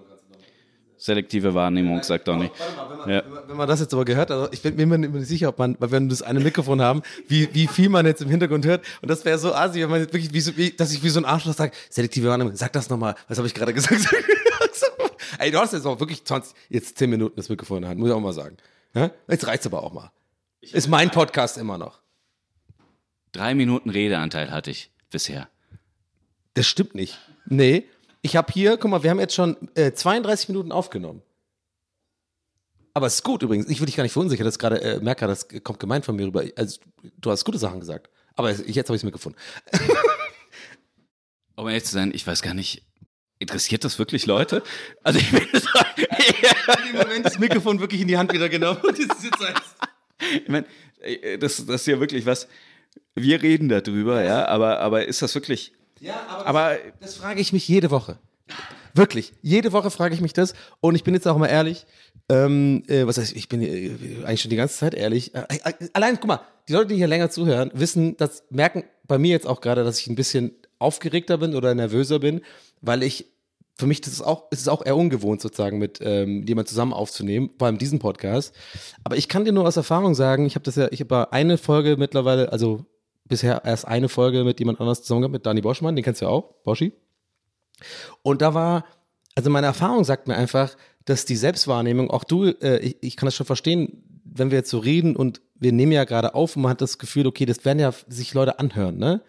Selektive Wahrnehmung, sagt Donnie. Warte mal, wenn man, ja. wenn, man, wenn man das jetzt aber gehört, also ich bin mir nicht sicher, ob man, weil wir nur das eine Mikrofon haben, wie, wie viel man jetzt im Hintergrund hört. Und das wäre so assi, wenn man jetzt wirklich, wie so, wie, dass ich wie so ein Arschloch sage, selektive Wahrnehmung, sag das nochmal, was habe ich gerade gesagt? Ey, du hast jetzt auch wirklich zwanzig, jetzt zehn Minuten das Mikrofon in der Hand, muss ich auch mal sagen. Ja? Jetzt reicht's aber auch mal. Ich Ist mein Podcast immer noch. Drei Minuten Redeanteil hatte ich bisher. Das stimmt nicht. Nee. Ich habe hier, guck mal, wir haben jetzt schon äh, zweiunddreißig Minuten aufgenommen. Aber es ist gut übrigens. Ich würde dich gar nicht verunsichern, das gerade, äh, merke, das kommt gemein von mir rüber. Also, du hast gute Sachen gesagt. Aber jetzt habe ich es mir gefunden. Um ehrlich zu sein, ich weiß gar nicht, interessiert das wirklich Leute? Also, ich bin so. Im Moment das Mikrofon wirklich in die Hand wieder genommen. Ich meine, das, das ist ja wirklich was. Wir reden darüber, ja, aber, aber ist das wirklich. Ja, aber, aber das, das frage ich mich jede Woche. Wirklich, jede Woche frage ich mich das. Und ich bin jetzt auch mal ehrlich, ähm, äh, was heißt, ich bin äh, eigentlich schon die ganze Zeit ehrlich. Äh, äh, allein, guck mal, die Leute, die hier länger zuhören, wissen, dass, merken bei mir jetzt auch gerade, dass ich ein bisschen aufgeregter bin oder nervöser bin, weil ich für mich das ist, auch, ist es auch eher ungewohnt, sozusagen mit ähm, jemandem zusammen aufzunehmen, vor allem diesen Podcast. Aber ich kann dir nur aus Erfahrung sagen, ich habe das ja, ich habe eine Folge mittlerweile, also bisher erst eine Folge mit jemand anders zusammen gehabt, mit Dani Boschmann, den kennst du ja auch, Boschi. Und da war, also meine Erfahrung sagt mir einfach, dass die Selbstwahrnehmung, auch du, äh, ich, ich kann das schon verstehen, wenn wir jetzt so reden und wir nehmen ja gerade auf und man hat das Gefühl, okay, das werden ja sich Leute anhören, ne?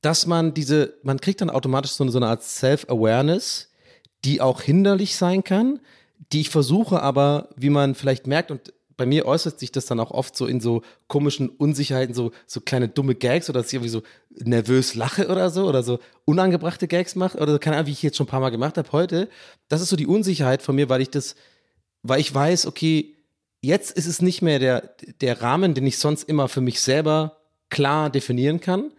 Dass man diese, man kriegt dann automatisch so eine, so eine Art Self-Awareness, die auch hinderlich sein kann, die ich versuche aber, wie man vielleicht merkt, und bei mir äußert sich das dann auch oft so in so komischen Unsicherheiten, so, so kleine dumme Gags oder dass ich irgendwie so nervös lache oder so oder so unangebrachte Gags mache oder so, keine Ahnung, wie ich jetzt schon ein paar Mal gemacht habe heute. Das ist so die Unsicherheit von mir, weil ich das, weil ich weiß, okay, jetzt ist es nicht mehr der, der Rahmen, den ich sonst immer für mich selber klar definieren kann.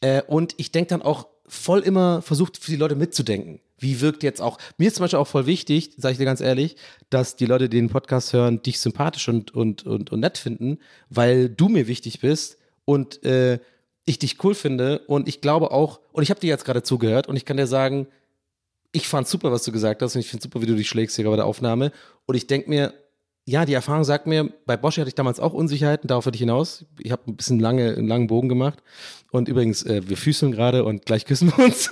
Äh, und ich denke dann auch voll immer, versucht für die Leute mitzudenken. Wie wirkt jetzt auch, mir ist zum Beispiel auch voll wichtig, sage ich dir ganz ehrlich, dass die Leute, die den Podcast hören, dich sympathisch und, und, und, und nett finden, weil du mir wichtig bist und äh, ich dich cool finde. Und ich glaube auch, und ich habe dir jetzt gerade zugehört und ich kann dir sagen, ich fand super, was du gesagt hast und ich finde super, wie du dich schlägst hier bei der Aufnahme. Und ich denke mir, ja, die Erfahrung sagt mir, bei Boschi hatte ich damals auch Unsicherheiten, darauf würde ich hinaus. Ich habe ein bisschen lange, einen langen Bogen gemacht. Und übrigens, äh, wir füßeln gerade und gleich küssen wir uns.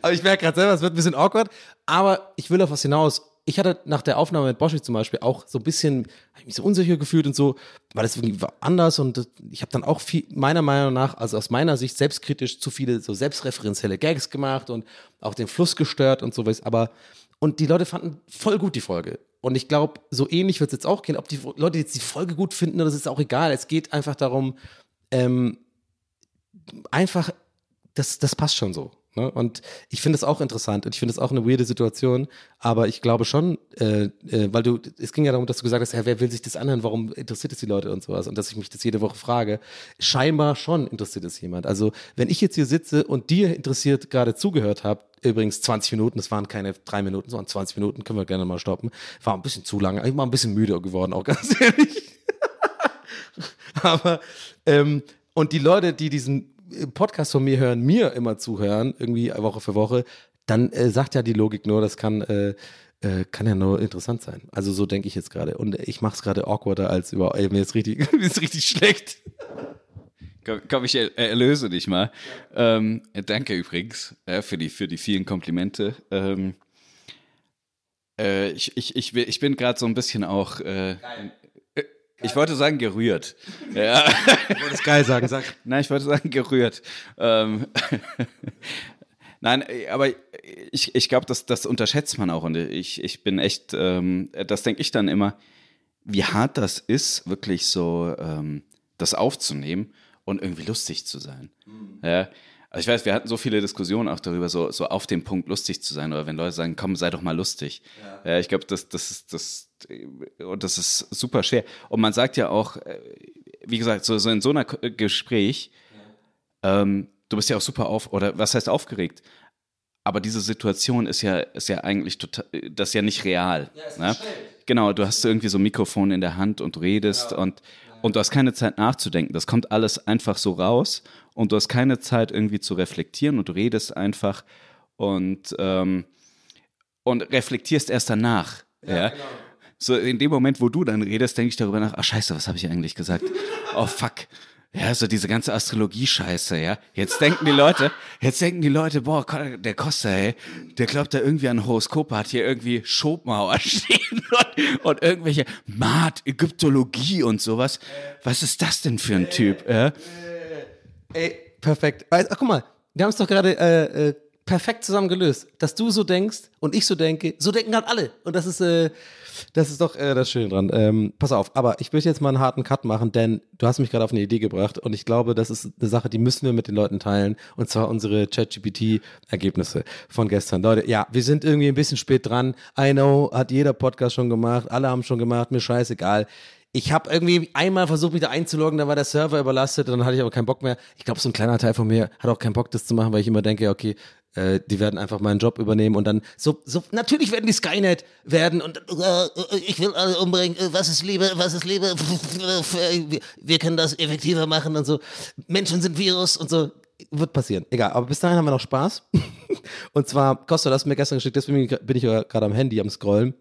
Aber ich merke gerade selber, es wird ein bisschen awkward. Aber ich will auf was hinaus. Ich hatte nach der Aufnahme mit Boschi zum Beispiel auch so ein bisschen, habe ich mich so unsicher gefühlt und so, weil das irgendwie anders. Und ich habe dann auch viel, meiner Meinung nach, also aus meiner Sicht selbstkritisch, zu viele so selbstreferenzielle Gags gemacht und auch den Fluss gestört und sowas. Aber, und die Leute fanden voll gut die Folge. Und ich glaube, so ähnlich wird es jetzt auch gehen. Ob die Leute jetzt die Folge gut finden, das ist auch egal. Es geht einfach darum, ähm, einfach, das, das passt schon so. Ne? Und ich finde das auch interessant und ich finde das auch eine weirde Situation. Aber ich glaube schon, äh, äh, weil du, es ging ja darum, dass du gesagt hast, ja, wer will sich das anhören, warum interessiert es die Leute und sowas. Und dass ich mich das jede Woche frage. Scheinbar schon interessiert es jemand. Also wenn ich jetzt hier sitze und dir interessiert gerade zugehört habe, übrigens zwanzig Minuten, das waren keine drei Minuten, sondern zwanzig Minuten, können wir gerne mal stoppen. War ein bisschen zu lange, ich war ein bisschen müde geworden, auch ganz ehrlich. Aber, ähm, und die Leute, die diesen Podcast von mir hören, mir immer zuhören, irgendwie Woche für Woche, dann äh, sagt ja die Logik nur, das kann, äh, äh, kann ja nur interessant sein. Also so denke ich jetzt gerade. Und ich mache es gerade awkwarder als überhaupt, ey, mir ist richtig, mir ist richtig schlecht. Komm, ich erlöse dich mal. Ja. Ähm, danke übrigens äh, für, die, für die vielen Komplimente. Ähm, äh, ich, ich, ich, ich bin gerade so ein bisschen auch, äh, äh, ich wollte sagen gerührt. Ja. Ich wollte es geil sagen. Sag. Nein, ich wollte sagen gerührt. Ähm, Nein, aber ich, ich glaube, das, das unterschätzt man auch. Und ich, ich bin echt, ähm, das denke ich dann immer, wie hart das ist, wirklich so ähm, das aufzunehmen. Und irgendwie lustig zu sein. Mhm. Ja, also ich weiß, wir hatten so viele Diskussionen auch darüber, so, so auf den Punkt lustig zu sein. Oder wenn Leute sagen, komm, sei doch mal lustig. Ja. Ja, ich glaube, das, das, ist, das, das ist super schwer. Und man sagt ja auch, wie gesagt, so, so in so einem Gespräch, ja. ähm, du bist ja auch super auf, oder was heißt aufgeregt? Aber diese Situation ist ja, ist ja eigentlich total, das ist ja nicht real. Ja, ist ne? Genau, du hast irgendwie so ein Mikrofon in der Hand und redest ja. und Und du hast keine Zeit nachzudenken, das kommt alles einfach so raus und du hast keine Zeit irgendwie zu reflektieren und du redest einfach und, ähm, und reflektierst erst danach. Ja, ja. Genau. So in dem Moment, wo du dann redest, denke ich darüber nach, ach scheiße, was habe ich eigentlich gesagt? Oh fuck. Ja, so diese ganze Astrologie-Scheiße, ja. Jetzt denken die Leute, jetzt denken die Leute, boah, der Costa, ey, der glaubt da irgendwie an Horoskope, hat hier irgendwie Schopenhauer stehen und, und irgendwelche Maat, Ägyptologie und sowas. Was ist das denn für ein Typ? Äh? Ey, perfekt. Ach, guck mal, wir haben es doch gerade äh, äh, perfekt zusammen gelöst. Dass du so denkst und ich so denke, so denken halt alle. Und das ist... Äh, Das ist doch äh, das Schöne dran. Ähm, pass auf, aber ich möchte jetzt mal einen harten Cut machen, denn du hast mich gerade auf eine Idee gebracht und ich glaube, das ist eine Sache, die müssen wir mit den Leuten teilen und zwar unsere ChatGPT-Ergebnisse von gestern. Leute, ja, wir sind irgendwie ein bisschen spät dran. I know, hat jeder Podcast schon gemacht, alle haben schon gemacht, mir scheißegal. Ich habe irgendwie einmal versucht, mich da einzuloggen, dann war der Server überlastet und dann hatte ich aber keinen Bock mehr. Ich glaube, so ein kleiner Teil von mir hat auch keinen Bock, das zu machen, weil ich immer denke, okay, äh, die werden einfach meinen Job übernehmen und dann so, so natürlich werden die Skynet werden und äh, ich will alle umbringen, was ist Liebe, was ist Liebe, wir können das effektiver machen und so. Menschen sind Virus und so. wird passieren. Egal, aber bis dahin haben wir noch Spaß. Und zwar, Costa, das hast du mir gestern geschickt, deswegen bin ich gerade am Handy am Scrollen.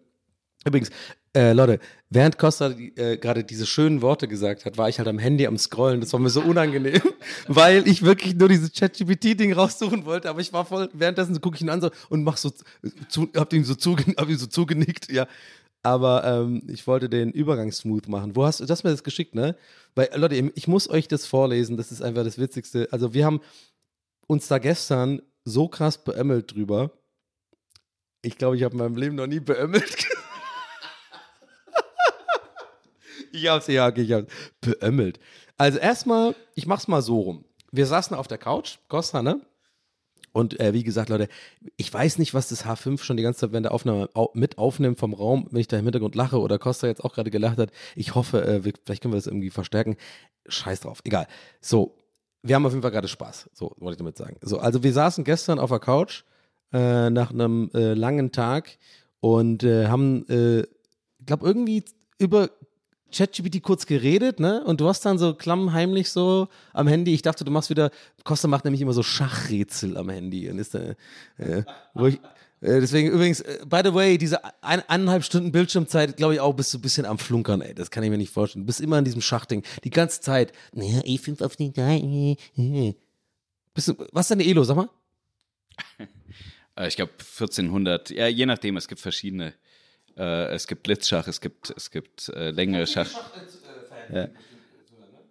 Übrigens, äh, Leute, während Costa äh, gerade diese schönen Worte gesagt hat, war ich halt am Handy am Scrollen. Das war mir so unangenehm, weil ich wirklich nur dieses ChatGPT-Ding raussuchen wollte. Aber ich war voll, währenddessen gucke ich ihn an so, und mach so, zu, hab, ihm so zu, hab ihm so zugenickt, ja. Aber ähm, ich wollte den Übergang smooth machen. Wo hast du das mir das geschickt, ne? Weil, Leute, ich muss euch das vorlesen. Das ist einfach das Witzigste. Also, wir haben uns da gestern so krass beömmelt drüber. Ich glaube, ich habe in meinem Leben noch nie beömmelt. Ich hab's, ja, okay, ich hab's. Beömmelt. Also, erstmal, ich mach's mal so rum. Wir saßen auf der Couch, Costa, ne? Und äh, wie gesagt, Leute, ich weiß nicht, was das H fünf schon die ganze Zeit während der Aufnahme au- mit aufnimmt vom Raum, wenn ich da im Hintergrund lache oder Costa jetzt auch gerade gelacht hat. Ich hoffe, äh, wir, vielleicht können wir das irgendwie verstärken. Scheiß drauf, egal. So, wir haben auf jeden Fall gerade Spaß, so wollte ich damit sagen. So, also wir saßen gestern auf der Couch äh, nach einem äh, langen Tag und äh, haben, äh, ich glaube, irgendwie über ChatGPT kurz geredet, ne? Und du hast dann so klammheimlich so am Handy, ich dachte, du machst wieder, Costa macht nämlich immer so Schachrätsel am Handy. Und ist äh, äh, ruhig, äh, deswegen übrigens, äh, by the way, diese ein, eineinhalb Stunden Bildschirmzeit, glaube ich auch, bist du ein bisschen am Flunkern, ey. Das kann ich mir nicht vorstellen. Du bist immer in diesem Schachding. Die ganze Zeit. Naja, E fünf auf die drei. Bist du, was ist deine Elo, sag mal? Ich glaube vierzehnhundert. Ja, je nachdem, es gibt verschiedene. Äh, es gibt Blitzschach, es gibt, es gibt äh, längere Schach. Ja.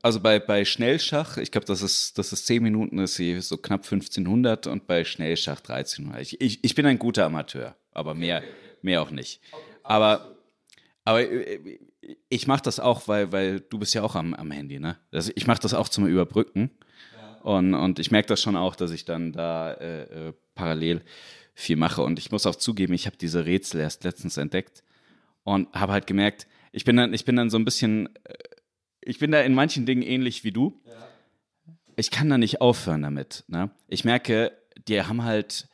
Also bei, bei Schnellschach, ich glaube, das ist, das ist zehn Minuten, ist so knapp fünfzehnhundert und bei Schnellschach dreizehnhundert. Ich, ich, ich bin ein guter Amateur, aber mehr, mehr auch nicht. Aber, aber ich mache das auch, weil, weil du bist ja auch am, am Handy, ne? Also ich mache das auch zum Überbrücken und, und ich merke das schon auch, dass ich dann da äh, äh, parallel viel mache. Und ich muss auch zugeben, ich habe diese Rätsel erst letztens entdeckt und habe halt gemerkt, ich bin dann, ich bin dann so ein bisschen, ich bin da in manchen Dingen ähnlich wie du. Ja. Ich kann da nicht aufhören damit. Ne? Ich merke, die haben halt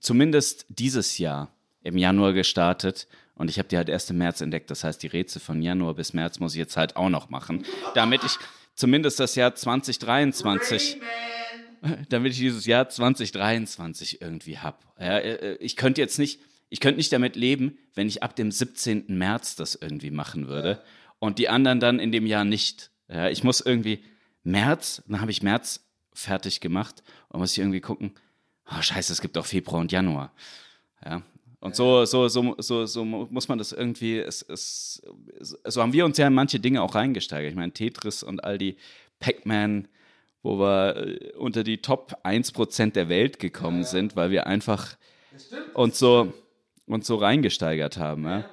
zumindest dieses Jahr im Januar gestartet und ich habe die halt erst im März entdeckt. Das heißt, die Rätsel von Januar bis März muss ich jetzt halt auch noch machen, damit ich zumindest das Jahr zwanzig dreiundzwanzig... damit ich dieses Jahr zwanzig dreiundzwanzig irgendwie habe. Ja, ich könnte jetzt nicht, ich könnte nicht damit leben, wenn ich ab dem siebzehnten März das irgendwie machen würde, ja, und die anderen dann in dem Jahr nicht. Ja, ich muss irgendwie März, dann habe ich März fertig gemacht und muss ich irgendwie gucken, oh scheiße, es gibt auch Februar und Januar. Ja, und ja. So, so, so, so, so muss man das irgendwie, es, es, so haben wir uns ja in manche Dinge auch reingesteigert. Ich meine, Tetris und all die Pac-Man, wo wir unter die Top ein Prozent der Welt gekommen, ja, ja, sind, weil wir einfach uns so, uns so reingesteigert haben. Ja, ja.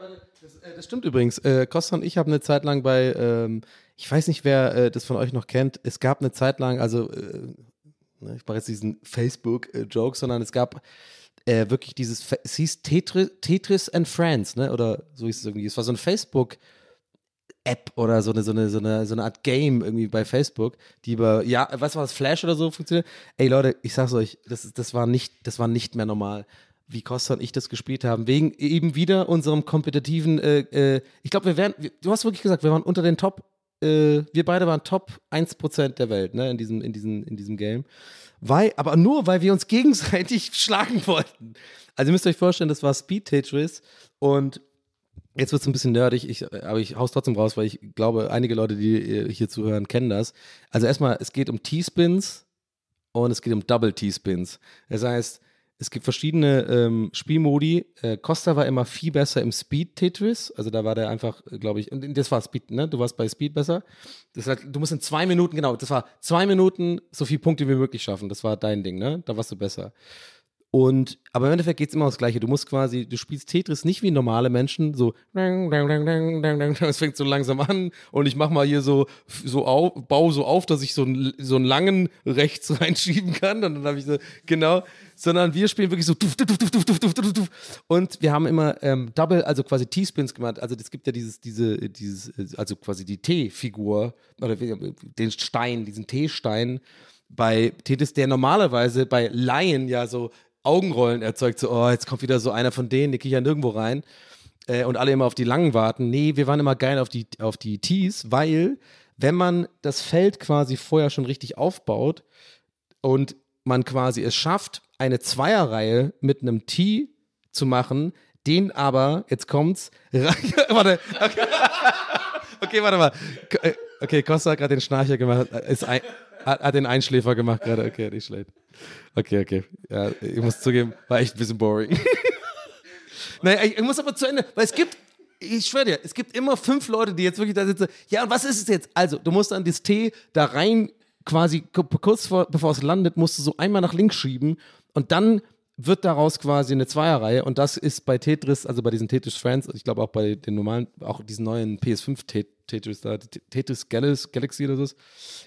Das, das stimmt übrigens. Äh, Costa und ich haben eine Zeit lang bei, ähm, ich weiß nicht, wer äh, das von euch noch kennt, es gab eine Zeit lang, also äh, ich mache jetzt diesen Facebook-Joke, sondern es gab äh, wirklich dieses, es hieß Tetris, Tetris and Friends, ne? Oder so hieß es irgendwie. Es war so ein Facebook- App oder so eine, so eine, so eine, so eine Art Game irgendwie bei Facebook, die über, ja, weißt du was, Flash oder so funktioniert. Ey Leute, ich sag's euch, das, ist, das, war, nicht, das war nicht mehr normal, wie Costa und ich das gespielt haben, wegen eben wieder unserem kompetitiven, äh, äh, ich glaube, wir wären, du hast wirklich gesagt, wir waren unter den Top, äh, wir beide waren Top ein Prozent der Welt, ne, in diesem, in diesem, in diesem Game. Weil, aber nur, weil wir uns gegenseitig schlagen wollten. Also ihr müsst euch vorstellen, das war Speed Tetris und jetzt wird es ein bisschen nerdig, ich, aber ich hau's trotzdem raus, weil ich glaube, einige Leute, die hier zuhören, kennen das. Also erstmal, es geht um T-Spins und es geht um Double-T-Spins. Das heißt, es gibt verschiedene ähm, Spielmodi. Äh, Costa war immer viel besser im Speed-Tetris. Also da war der einfach, glaube ich, und das war Speed, ne? Du warst bei Speed besser. Das heißt, du musst in zwei Minuten, genau, das war zwei Minuten so viele Punkte wie möglich schaffen. Das war dein Ding, ne? Da warst du besser. Und, aber im Endeffekt geht es immer ums Gleiche. Du musst quasi, du spielst Tetris nicht wie normale Menschen, so, es fängt so langsam an und ich mach mal hier so, so auf, baue so auf, dass ich so einen, so einen langen rechts reinschieben kann und dann habe ich so, genau, sondern wir spielen wirklich so und wir haben immer ähm, Double, also quasi T-Spins gemacht, also es gibt ja dieses, diese, dieses, also quasi die T-Figur oder den Stein, diesen T-Stein bei Tetris, der normalerweise bei Laien ja so Augenrollen erzeugt, so, oh, jetzt kommt wieder so einer von denen, der kriege ich ja nirgendwo rein, äh, und alle immer auf die langen warten. Nee, wir waren immer geil auf die, auf die Tees, weil wenn man das Feld quasi vorher schon richtig aufbaut und man quasi es schafft, eine Zweierreihe mit einem T zu machen, den aber, jetzt kommt's, warte, okay, okay, warte mal, okay, Costa hat gerade den Schnarcher gemacht, ist ein, hat, hat den Einschläfer gemacht gerade, okay, nicht schlecht, okay, okay, ja, ich muss zugeben, war echt ein bisschen boring. Naja, ich, ich muss aber zu Ende, weil es gibt, ich schwöre dir, es gibt immer fünf Leute, die jetzt wirklich da sitzen, ja, und was ist es jetzt? Also, du musst dann das T da rein, quasi kurz vor, bevor es landet, musst du so einmal nach links schieben und dann wird daraus quasi eine Zweierreihe und das ist bei Tetris, also bei diesen Tetris Friends, ich glaube auch bei den normalen, auch diesen neuen P S fünf Tetris da, Tetris Galaxy oder so,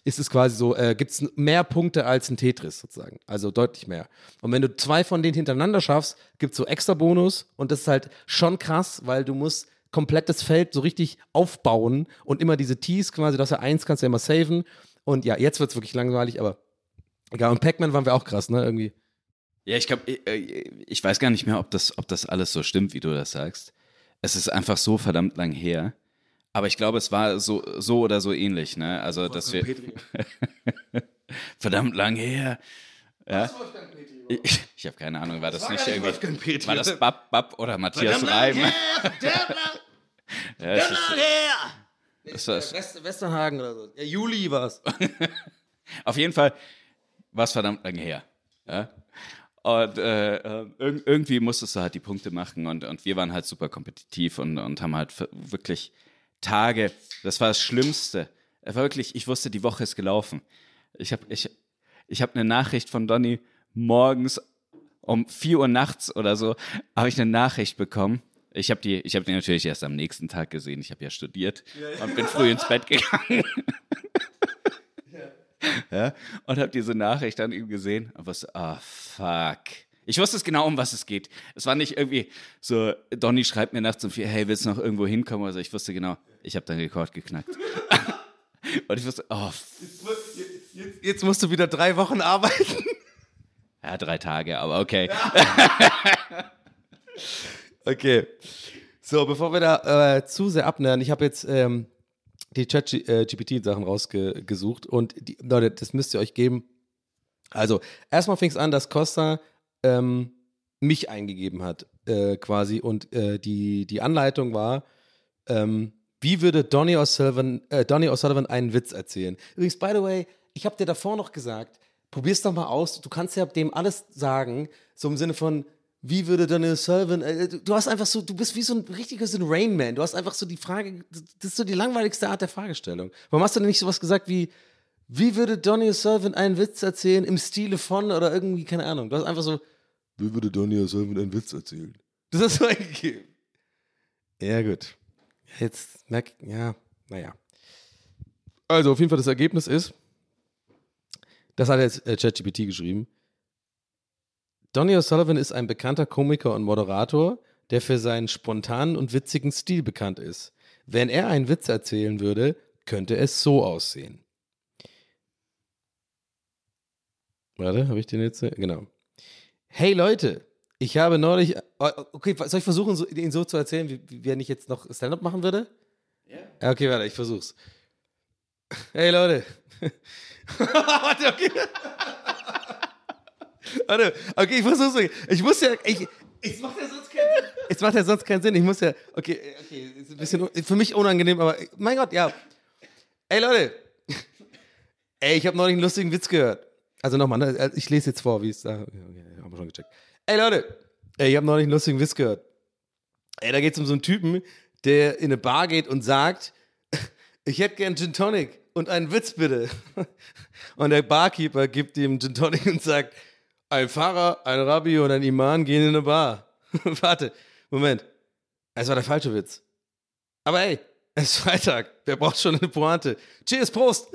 ist es quasi so, äh, gibt es mehr Punkte als ein Tetris sozusagen, also deutlich mehr. Und wenn du zwei von denen hintereinander schaffst, gibt es so extra Bonus und das ist halt schon krass, weil du musst komplettes Feld so richtig aufbauen und immer diese Ts quasi, dass er eins kannst du ja immer saven. Und ja, jetzt wird es wirklich langweilig, aber egal. Und Pac-Man waren wir auch krass, ne, irgendwie. Ja, ich glaube, ich, ich weiß gar nicht mehr, ob das, ob das alles so stimmt, wie du das sagst. Es ist einfach so verdammt lang her. Aber ich glaube, es war so, so oder so ähnlich, ne? Also, dass wir verdammt lang her. Ja. Ich, ich habe keine Ahnung, war das, das war nicht irgendwie, war das Bab, Bab oder Matthias Reim? Verdammt lang her! Das war West- Westernhagen oder so. Ja, Juli war es. Auf jeden Fall war es verdammt lange her. Ja? Und äh, irg- irgendwie musstest du halt die Punkte machen und, und wir waren halt super kompetitiv und, und haben halt wirklich Tage, das war das Schlimmste. Wirklich, ich wusste, die Woche ist gelaufen. Ich habe ich, ich hab eine Nachricht von Donnie morgens um vier Uhr nachts oder so, habe ich eine Nachricht bekommen. Ich habe die, ich hab die natürlich erst am nächsten Tag gesehen. Ich habe ja studiert ja, und bin ja. früh ins Bett gegangen. Ja. Ja, und habe diese Nachricht dann eben gesehen und wusste, ah, oh, fuck. Ich wusste es genau, um was es geht. Es war nicht irgendwie so, Donnie schreibt mir nachts um vier, hey, willst du noch irgendwo hinkommen? Also ich wusste genau, ich habe deinen Rekord geknackt. Und ich wusste, oh, jetzt, jetzt, jetzt musst du wieder drei Wochen arbeiten. Ja, drei Tage, aber okay. Ja. Okay, so bevor wir da äh, zu sehr abnähern, ich habe jetzt ähm, die Chat-G P T-Sachen rausgesucht und die, Leute, das müsst ihr euch geben. Also, erstmal fing es an, dass Costa ähm, mich eingegeben hat, äh, quasi, und äh, die, die Anleitung war, ähm, wie würde Donnie O'Sullivan, äh, Donnie O'Sullivan einen Witz erzählen? Übrigens, by the way, ich habe dir davor noch gesagt, probier's doch mal aus, du kannst ja dem alles sagen, so im Sinne von, wie würde Donnie O'Sullivan, äh, du hast einfach so, du bist wie so ein richtiger so ein Rain Man, du hast einfach so die Frage, das ist so die langweiligste Art der Fragestellung. Warum hast du denn nicht sowas gesagt wie, wie würde Donnie O'Sullivan einen Witz erzählen im Stile von oder irgendwie, keine Ahnung, du hast einfach so, wie würde Donnie O'Sullivan einen Witz erzählen? Das hast du eingegeben. Ja gut, jetzt merke ich, ja, naja. Also auf jeden Fall das Ergebnis ist, das hat jetzt äh, ChatGPT geschrieben, Donnie O'Sullivan ist ein bekannter Komiker und Moderator, der für seinen spontanen und witzigen Stil bekannt ist. Wenn er einen Witz erzählen würde, könnte es so aussehen. Warte, habe ich den jetzt? Genau. Hey Leute, ich habe neulich... Okay, soll ich versuchen, ihn so zu erzählen, wie wenn ich jetzt noch Stand-up machen würde? Ja. Okay, warte, ich versuch's. Hey Leute. Warte, okay. Warte, okay, ich versuch's. Ich muss ja. Ich, es macht ja sonst keinen Sinn. Es macht ja sonst keinen Sinn. Ich muss ja. Okay, okay, ist ein bisschen für mich unangenehm, aber mein Gott, ja. Ey, Leute. Ey, ich habe neulich einen lustigen Witz gehört. Also nochmal, ich lese jetzt vor, wie es da. Okay, haben wir schon gecheckt. Ey, Leute. Ey, ich habe neulich einen lustigen Witz gehört. Ey, da geht's um so einen Typen, der in eine Bar geht und sagt: Ich hätte gern Gin Tonic und einen Witz bitte. Und der Barkeeper gibt ihm Gin Tonic und sagt: Ein Pfarrer, ein Rabbi und ein Imam gehen in eine Bar. Warte, Moment. Es war der falsche Witz. Aber ey, es ist Freitag. Wer braucht schon eine Pointe? Cheers, Prost!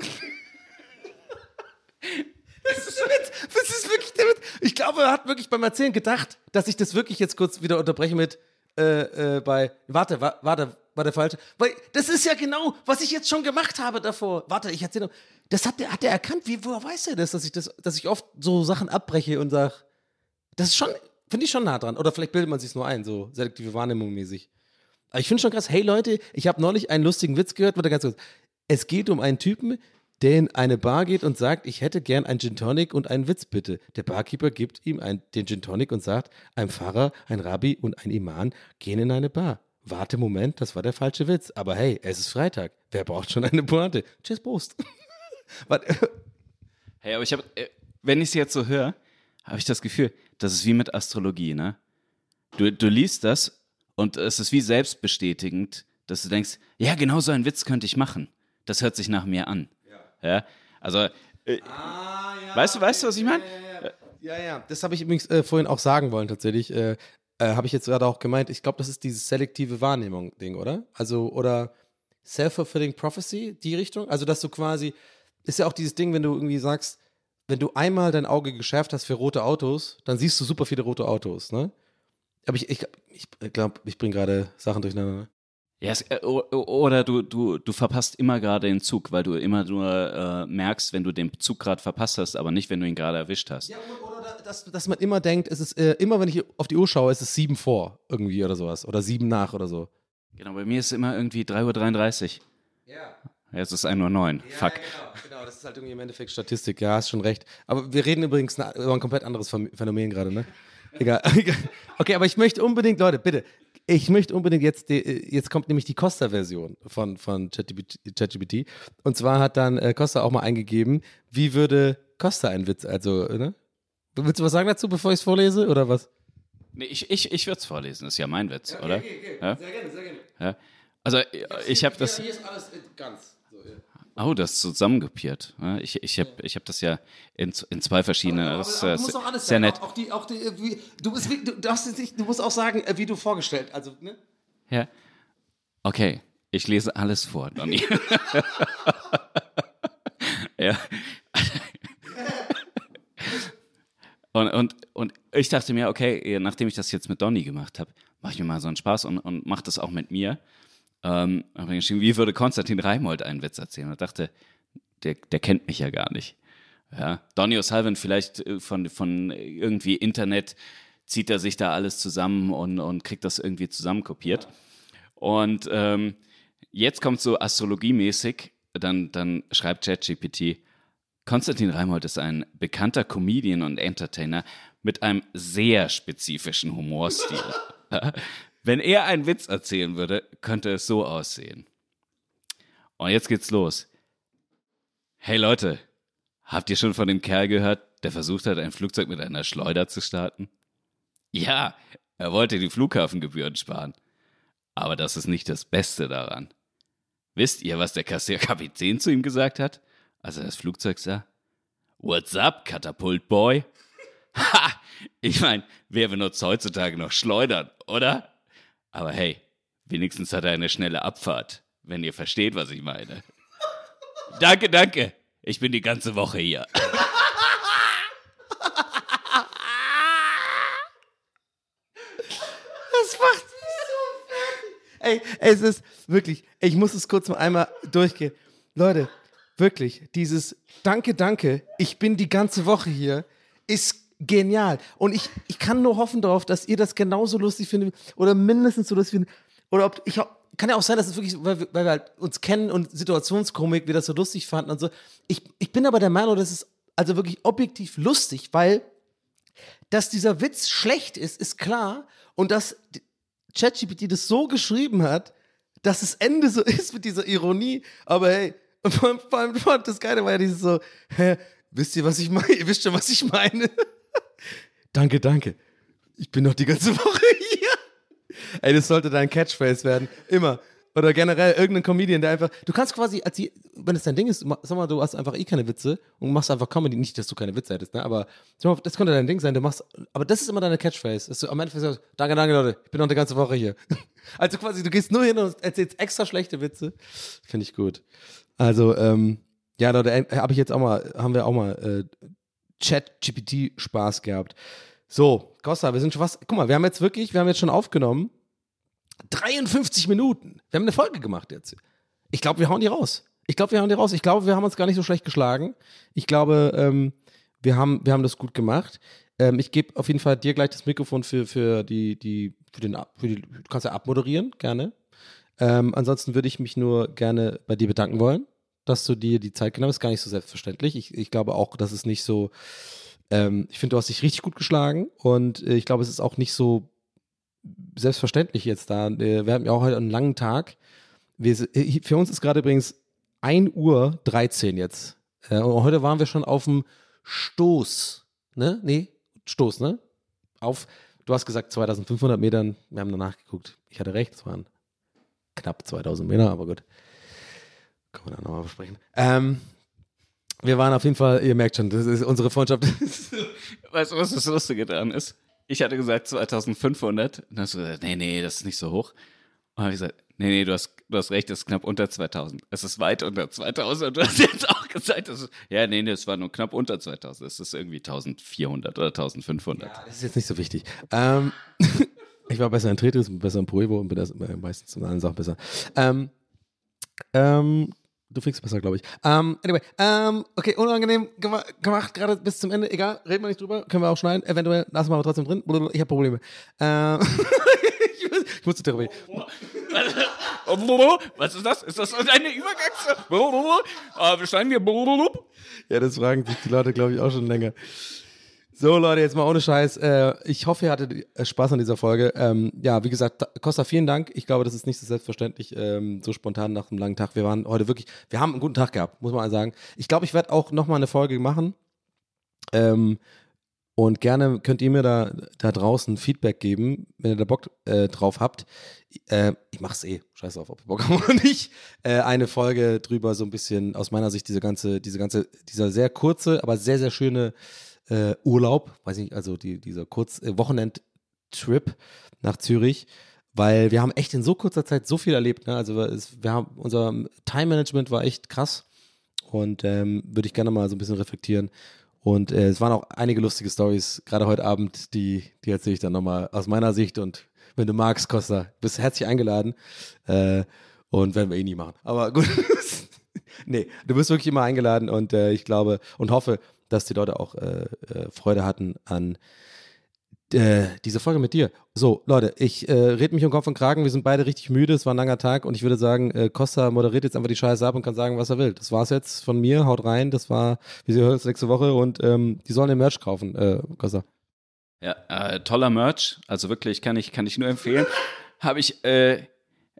Das ist ein Witz. Das ist wirklich der Witz. Ich glaube, er hat wirklich beim Erzählen gedacht, dass ich das wirklich jetzt kurz wieder unterbreche mit äh, äh, bei. Warte, wa- warte, war der falsche. Weil das ist ja genau, was ich jetzt schon gemacht habe davor. Warte, ich erzähle noch. Das hat der, hat der erkannt, wie, woher weiß er das, dass ich das, dass ich oft so Sachen abbreche und sage, das ist schon, finde ich schon nah dran. Oder vielleicht bildet man sich nur ein, so selektive Wahrnehmung mäßig. Aber ich finde schon krass, hey Leute, ich habe neulich einen lustigen Witz gehört, warte ganz kurz. Es geht um einen Typen, der in eine Bar geht und sagt, ich hätte gern einen Gin Tonic und einen Witz bitte. Der Barkeeper gibt ihm einen, den Gin Tonic und sagt, ein Pfarrer, ein Rabbi und ein Imam gehen in eine Bar. Warte, Moment, das war der falsche Witz. Aber hey, es ist Freitag. Wer braucht schon eine Pointe? Tschüss, Prost. Hey, aber ich habe, wenn ich es jetzt so höre, habe ich das Gefühl, das ist wie mit Astrologie, ne? Du, du liest das und es ist wie selbstbestätigend, dass du denkst, ja, genau so einen Witz könnte ich machen. Das hört sich nach mir an. Ja. Ja? Also, äh, ah, ja, weißt du, weißt du, was ich meine? Ja, ja, ja. ja. Das habe ich übrigens äh, vorhin auch sagen wollen, tatsächlich. Äh, Äh, habe ich jetzt gerade auch gemeint, ich glaube, das ist dieses selektive Wahrnehmung-Ding, oder? Also, oder Self-Fulfilling Prophecy, die Richtung? Also, dass du quasi, ist ja auch dieses Ding, wenn du irgendwie sagst, wenn du einmal dein Auge geschärft hast für rote Autos, dann siehst du super viele rote Autos, ne? Aber ich glaube, ich, ich, glaub, ich bringe gerade Sachen durcheinander. Ja, es, äh, oder du, du, du verpasst immer gerade den Zug, weil du immer nur äh, merkst, wenn du den Zug gerade verpasst hast, aber nicht, wenn du ihn gerade erwischt hast. Ja, oder dass, dass man immer denkt, es ist äh, immer, wenn ich auf die Uhr schaue, es ist sieben vor irgendwie oder sowas oder sieben nach oder so. Genau, bei mir ist es immer irgendwie drei Uhr dreiunddreißig. Ja. Jetzt ist ein Uhr neun. Ja, fuck. Ja, genau, genau, das ist halt irgendwie im Endeffekt Statistik. Ja, hast schon recht. Aber wir reden übrigens über ein komplett anderes Phänomen gerade, ne? Egal. Okay, aber ich möchte unbedingt, Leute, bitte, ich möchte unbedingt jetzt, die, jetzt kommt nämlich die Costa-Version von, von ChatGPT. Und zwar hat dann äh, Costa auch mal eingegeben, wie würde Costa einen Witz, also, ne? Willst du was sagen dazu, bevor ich es vorlese, oder was? Nee, ich, ich, ich würde es vorlesen, ist ja mein Witz, ja, okay, oder? Okay, okay. Ja? Sehr gerne, sehr gerne. Ja? Also, ich habe hab das... Hier ist alles ganz, so, ja. Oh, das ist zusammenkopiert. Ich, ich habe ich hab das ja in, in zwei verschiedenen. Aber, aber, aber, aber du musst auch alles sehr nett. Auch, auch die, auch die, wie, du, bist, wie, du, darfst nicht, du musst auch sagen, wie du vorgestellt. Also, ne? Ja. Okay, ich lese alles vor, Donnie. Ja. und, und, und ich dachte mir, okay, nachdem ich das jetzt mit Donnie gemacht habe, mache ich mir mal so einen Spaß und, und mache das auch mit mir. Ähm, habe geschrieben, wie würde Konstantin Reimold einen Witz erzählen? Und dachte, der, der kennt mich ja gar nicht. Ja, Donnie O'Sullivan vielleicht von, von irgendwie Internet zieht er sich da alles zusammen und, und kriegt das irgendwie zusammenkopiert. Und ähm, jetzt kommt so astrologiemäßig, dann, dann schreibt ChatGPT, Konstantin Reimold ist ein bekannter Comedian und Entertainer mit einem sehr spezifischen Humorstil. Wenn er einen Witz erzählen würde, könnte es so aussehen. Und jetzt geht's los. Hey Leute, habt ihr schon von dem Kerl gehört, der versucht hat, ein Flugzeug mit einer Schleuder zu starten? Ja, er wollte die Flughafengebühren sparen. Aber das ist nicht das Beste daran. Wisst ihr, was der Kassierkapitän zu ihm gesagt hat, als er das Flugzeug sah? What's up, Katapultboy? Ha! Ich meine, wer benutzt heutzutage noch Schleudern, oder? Aber hey, wenigstens hat er eine schnelle Abfahrt, wenn ihr versteht, was ich meine. Danke, danke. Ich bin die ganze Woche hier. Das macht mich so fertig. Ey, es ist wirklich, ich muss es kurz mal einmal durchgehen. Leute, wirklich, dieses Danke, danke, ich bin die ganze Woche hier, ist genial. Und ich, ich kann nur hoffen darauf, dass ihr das genauso lustig findet oder mindestens so lustig findet. Oder ob ich kann ja auch sein, dass es wirklich, weil wir, weil wir halt uns kennen und Situationskomik, wir das so lustig fanden und so. Ich, ich bin aber der Meinung, das ist also wirklich objektiv lustig, weil dass dieser Witz schlecht ist, ist klar. Und dass ChatGPT das so geschrieben hat, dass das Ende so ist mit dieser Ironie. Aber hey, vor allem das Geile war ja dieses so, hä, wisst ihr, was ich meine? Ihr wisst schon, was ich meine. Danke, danke. Ich bin noch die ganze Woche hier. Ey, das sollte dein Catchphrase werden. Immer. Oder generell irgendein Comedian, der einfach... Du kannst quasi, als die, wenn es dein Ding ist, sag mal, du hast einfach eh keine Witze und machst einfach Comedy. Nicht, dass du keine Witze hättest, ne? Aber mal, das könnte dein Ding sein. Du machst, aber das ist immer deine Catchphrase. Dass du am Ende sagst, danke, danke, Leute. Ich bin noch die ganze Woche hier. Also quasi, du gehst nur hin und erzählst extra schlechte Witze. Finde ich gut. Also, ähm, ja, Leute, habe ich jetzt auch mal, haben wir auch mal... Äh, ChatGPT Spaß gehabt. So, Costa, wir sind schon fast, guck mal, wir haben jetzt wirklich, wir haben jetzt schon aufgenommen, dreiundfünfzig Minuten. Wir haben eine Folge gemacht jetzt. Ich glaube, wir hauen die raus. Ich glaube, wir hauen die raus. Ich glaube, wir haben uns gar nicht so schlecht geschlagen. Ich glaube, ähm, wir haben, wir haben das gut gemacht. Ähm, ich gebe auf jeden Fall dir gleich das Mikrofon für, für die, die, für den, für die, du kannst ja abmoderieren, gerne. Ähm, ansonsten würde ich mich nur gerne bei dir bedanken wollen. dass du dir die Zeit genommen hast, gar nicht so selbstverständlich. Ich, ich glaube auch, dass es nicht so, ähm, ich finde, du hast dich richtig gut geschlagen und äh, ich glaube, es ist auch nicht so selbstverständlich jetzt da. Äh, wir hatten ja auch heute einen langen Tag. Wir, für uns ist gerade übrigens ein Uhr dreizehn jetzt. Äh, und heute waren wir schon auf dem Stoß, ne? Nee, Stoß, ne? Auf, du hast gesagt zweitausendfünfhundert Metern, wir haben danach geguckt. Ich hatte recht, es waren knapp zweitausend Meter, aber gut. Können wir da nochmal besprechen. Ähm, wir waren auf jeden Fall, ihr merkt schon, das ist unsere Freundschaft. Weißt du, was das Lustige daran ist? Ich hatte gesagt zweitausendfünfhundert und dann hast du gesagt, nee, nee, das ist nicht so hoch. Und habe ich gesagt, nee, nee, du hast, du hast recht, das ist knapp unter zweitausend. Es ist weit unter zweitausend. Und du hast jetzt auch gesagt, das ist, ja, nee, nee, es war nur knapp unter zweitausend. Es ist irgendwie eintausendvierhundert oder eintausendfünfhundert. Ja, das ist jetzt nicht so wichtig. Ähm, ich war besser in Tetris, besser in Proebo und bin das meistens in allen Sachen besser. Ähm, ähm, Du fixst besser, glaube ich. Um, anyway, um, okay, unangenehm gema- gemacht, gerade bis zum Ende. Egal, reden wir nicht drüber, können wir auch schneiden. Eventuell lassen wir aber trotzdem drin. Ich habe Probleme. Uh, ich, muss, ich muss zur Therapie. Was ist das? Ist das eine Übergangs? Wir schneiden wir. Ja, das fragen sich die Leute, glaube ich, auch schon länger. So, Leute, jetzt mal ohne Scheiß. Ich hoffe, ihr hattet Spaß an dieser Folge. Ja, wie gesagt, Costa, vielen Dank. Ich glaube, das ist nicht so selbstverständlich, so spontan nach einem langen Tag. Wir waren heute wirklich, wir haben einen guten Tag gehabt, muss man sagen. Ich glaube, ich werde auch nochmal eine Folge machen. Und gerne könnt ihr mir da, da draußen Feedback geben, wenn ihr da Bock drauf habt. Ich mach's eh, scheiß auf, ob ihr Bock habt oder nicht. Eine Folge drüber, so ein bisschen aus meiner Sicht, diese ganze, diese ganze, dieser sehr kurze, aber sehr, sehr schöne Uh, Urlaub, weiß nicht, also die, dieser kurz äh, Wochenend-Trip nach Zürich, weil wir haben echt in so kurzer Zeit so viel erlebt, ne? Also es, wir haben, unser Time-Management war echt krass und ähm, würde ich gerne mal so ein bisschen reflektieren und äh, es waren auch einige lustige Storys, gerade heute Abend, die, die erzähle ich dann nochmal aus meiner Sicht und wenn du magst, Costa, bist herzlich eingeladen äh, und werden wir eh nie machen, aber gut, nee, du bist wirklich immer eingeladen und äh, ich glaube und hoffe, dass die Leute auch äh, äh, Freude hatten an äh, dieser Folge mit dir. So, Leute, ich äh, rede mich um Kopf und Kragen. Wir sind beide richtig müde. Es war ein langer Tag. Und ich würde sagen, äh, Costa moderiert jetzt einfach die Scheiße ab und kann sagen, was er will. Das war's jetzt von mir. Haut rein. Das war, wir hören uns nächste Woche. Und ähm, die sollen den Merch kaufen, äh, Costa. Ja, äh, toller Merch. Also wirklich, kann ich, kann ich nur empfehlen. Habe ich, äh,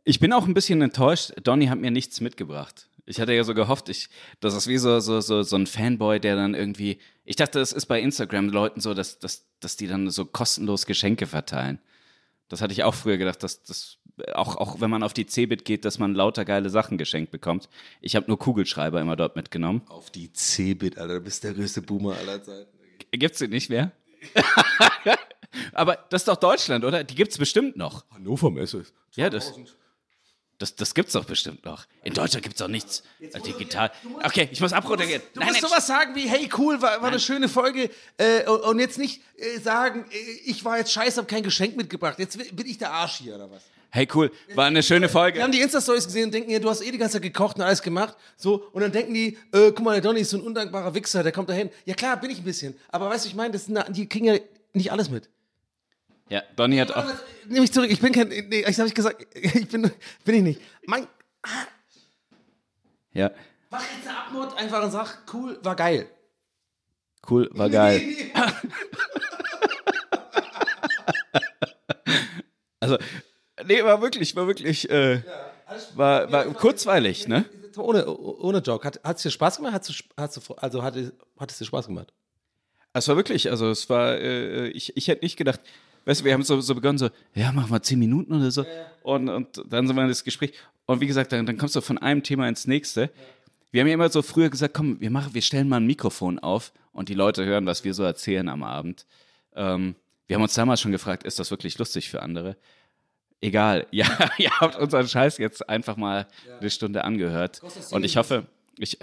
ich bin auch ein bisschen enttäuscht. Donnie hat mir nichts mitgebracht. Ich hatte ja so gehofft, ich, das ist wie so, so, so, so ein Fanboy, der dann irgendwie, ich dachte, es ist bei Instagram-Leuten so, dass, dass, dass die dann so kostenlos Geschenke verteilen. Das hatte ich auch früher gedacht, dass, dass auch, auch wenn man auf die Cebit geht, dass man lauter geile Sachen geschenkt bekommt. Ich habe nur Kugelschreiber immer dort mitgenommen. Auf die Cebit, Alter, du bist der größte Boomer aller Zeiten. Gibt's die nicht mehr? Aber das ist doch Deutschland, oder? Die gibt's bestimmt noch. Hannover Messe. Ja, das... Das, das gibt's doch bestimmt noch. In Deutschland gibt's doch nichts. Also digital. Musst, okay, ich muss abrudergehen. Du musst, du nein, musst nein, sowas sagen wie, hey, cool, war, war eine schöne Folge. Äh, und, und jetzt nicht äh, sagen, ich war jetzt scheiße, hab kein Geschenk mitgebracht. Jetzt bin ich der Arsch hier, oder was? Hey, cool, war eine schöne Folge. Wir haben die Insta-Stories gesehen und denken, ja, du hast eh die ganze Zeit gekocht und alles gemacht. So, und dann denken die, äh, guck mal, der Donnie ist so ein undankbarer Wichser, der kommt dahin. Ja klar, bin ich ein bisschen. Aber weißt du, ich meine, die kriegen ja nicht alles mit. Ja, Donnie hat auch... Nehme ich zurück, ich bin kein... Nee, das habe ich gesagt, ich bin... Bin ich nicht. Mein... Ah. Ja. Mach jetzt eine Abmord, einfach und sag, cool, war geil. Cool, war geil. Nee, nee. Also, nee, war wirklich, war wirklich... Äh, ja, war war ja, kurzweilig, ne? Ohne, ohne Joke. Hat es dir Spaß gemacht? Hat's, hat's, also, hat es dir Spaß gemacht? Es war wirklich, also, es war... Äh, ich, ich hätte nicht gedacht... Weißt du, wir haben so, so begonnen, so, ja, machen wir zehn Minuten oder so. Ja, ja. Und, und dann sind wir in das Gespräch. Und wie gesagt, dann, dann kommst du von einem Thema ins nächste. Ja. Wir haben ja immer so früher gesagt, komm, wir machen, wir stellen mal ein Mikrofon auf und die Leute hören, was wir so erzählen am Abend. Ähm, wir haben uns damals schon gefragt, ist das wirklich lustig für andere? Egal, ja, ihr habt unseren Scheiß jetzt einfach mal ja. eine Stunde angehört. Und ich hoffe, ich,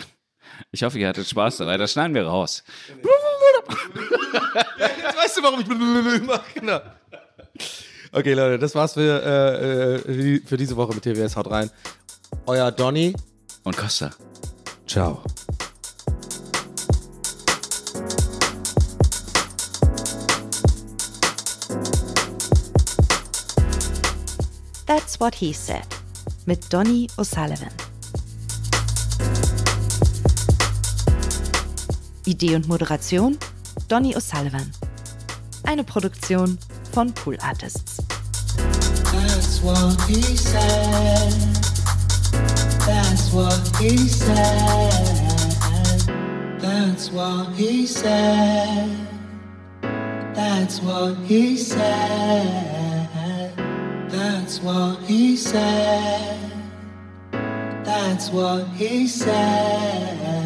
ich hoffe, ihr hattet Spaß dabei. Das schneiden wir raus. Ja, jetzt weißt du, warum ich mache. Genau. Okay, Leute, das war's für, äh, für diese Woche mit T W S. Haut rein. Euer Donnie und Costa. Ciao. That's What He Said mit Donnie O'Sullivan. Idee und Moderation Donnie O'Sullivan. Eine Produktion von Pool Artists. That's what he said. That's what he said. That's what he said. That's what he said. That's what he said. That's what he said.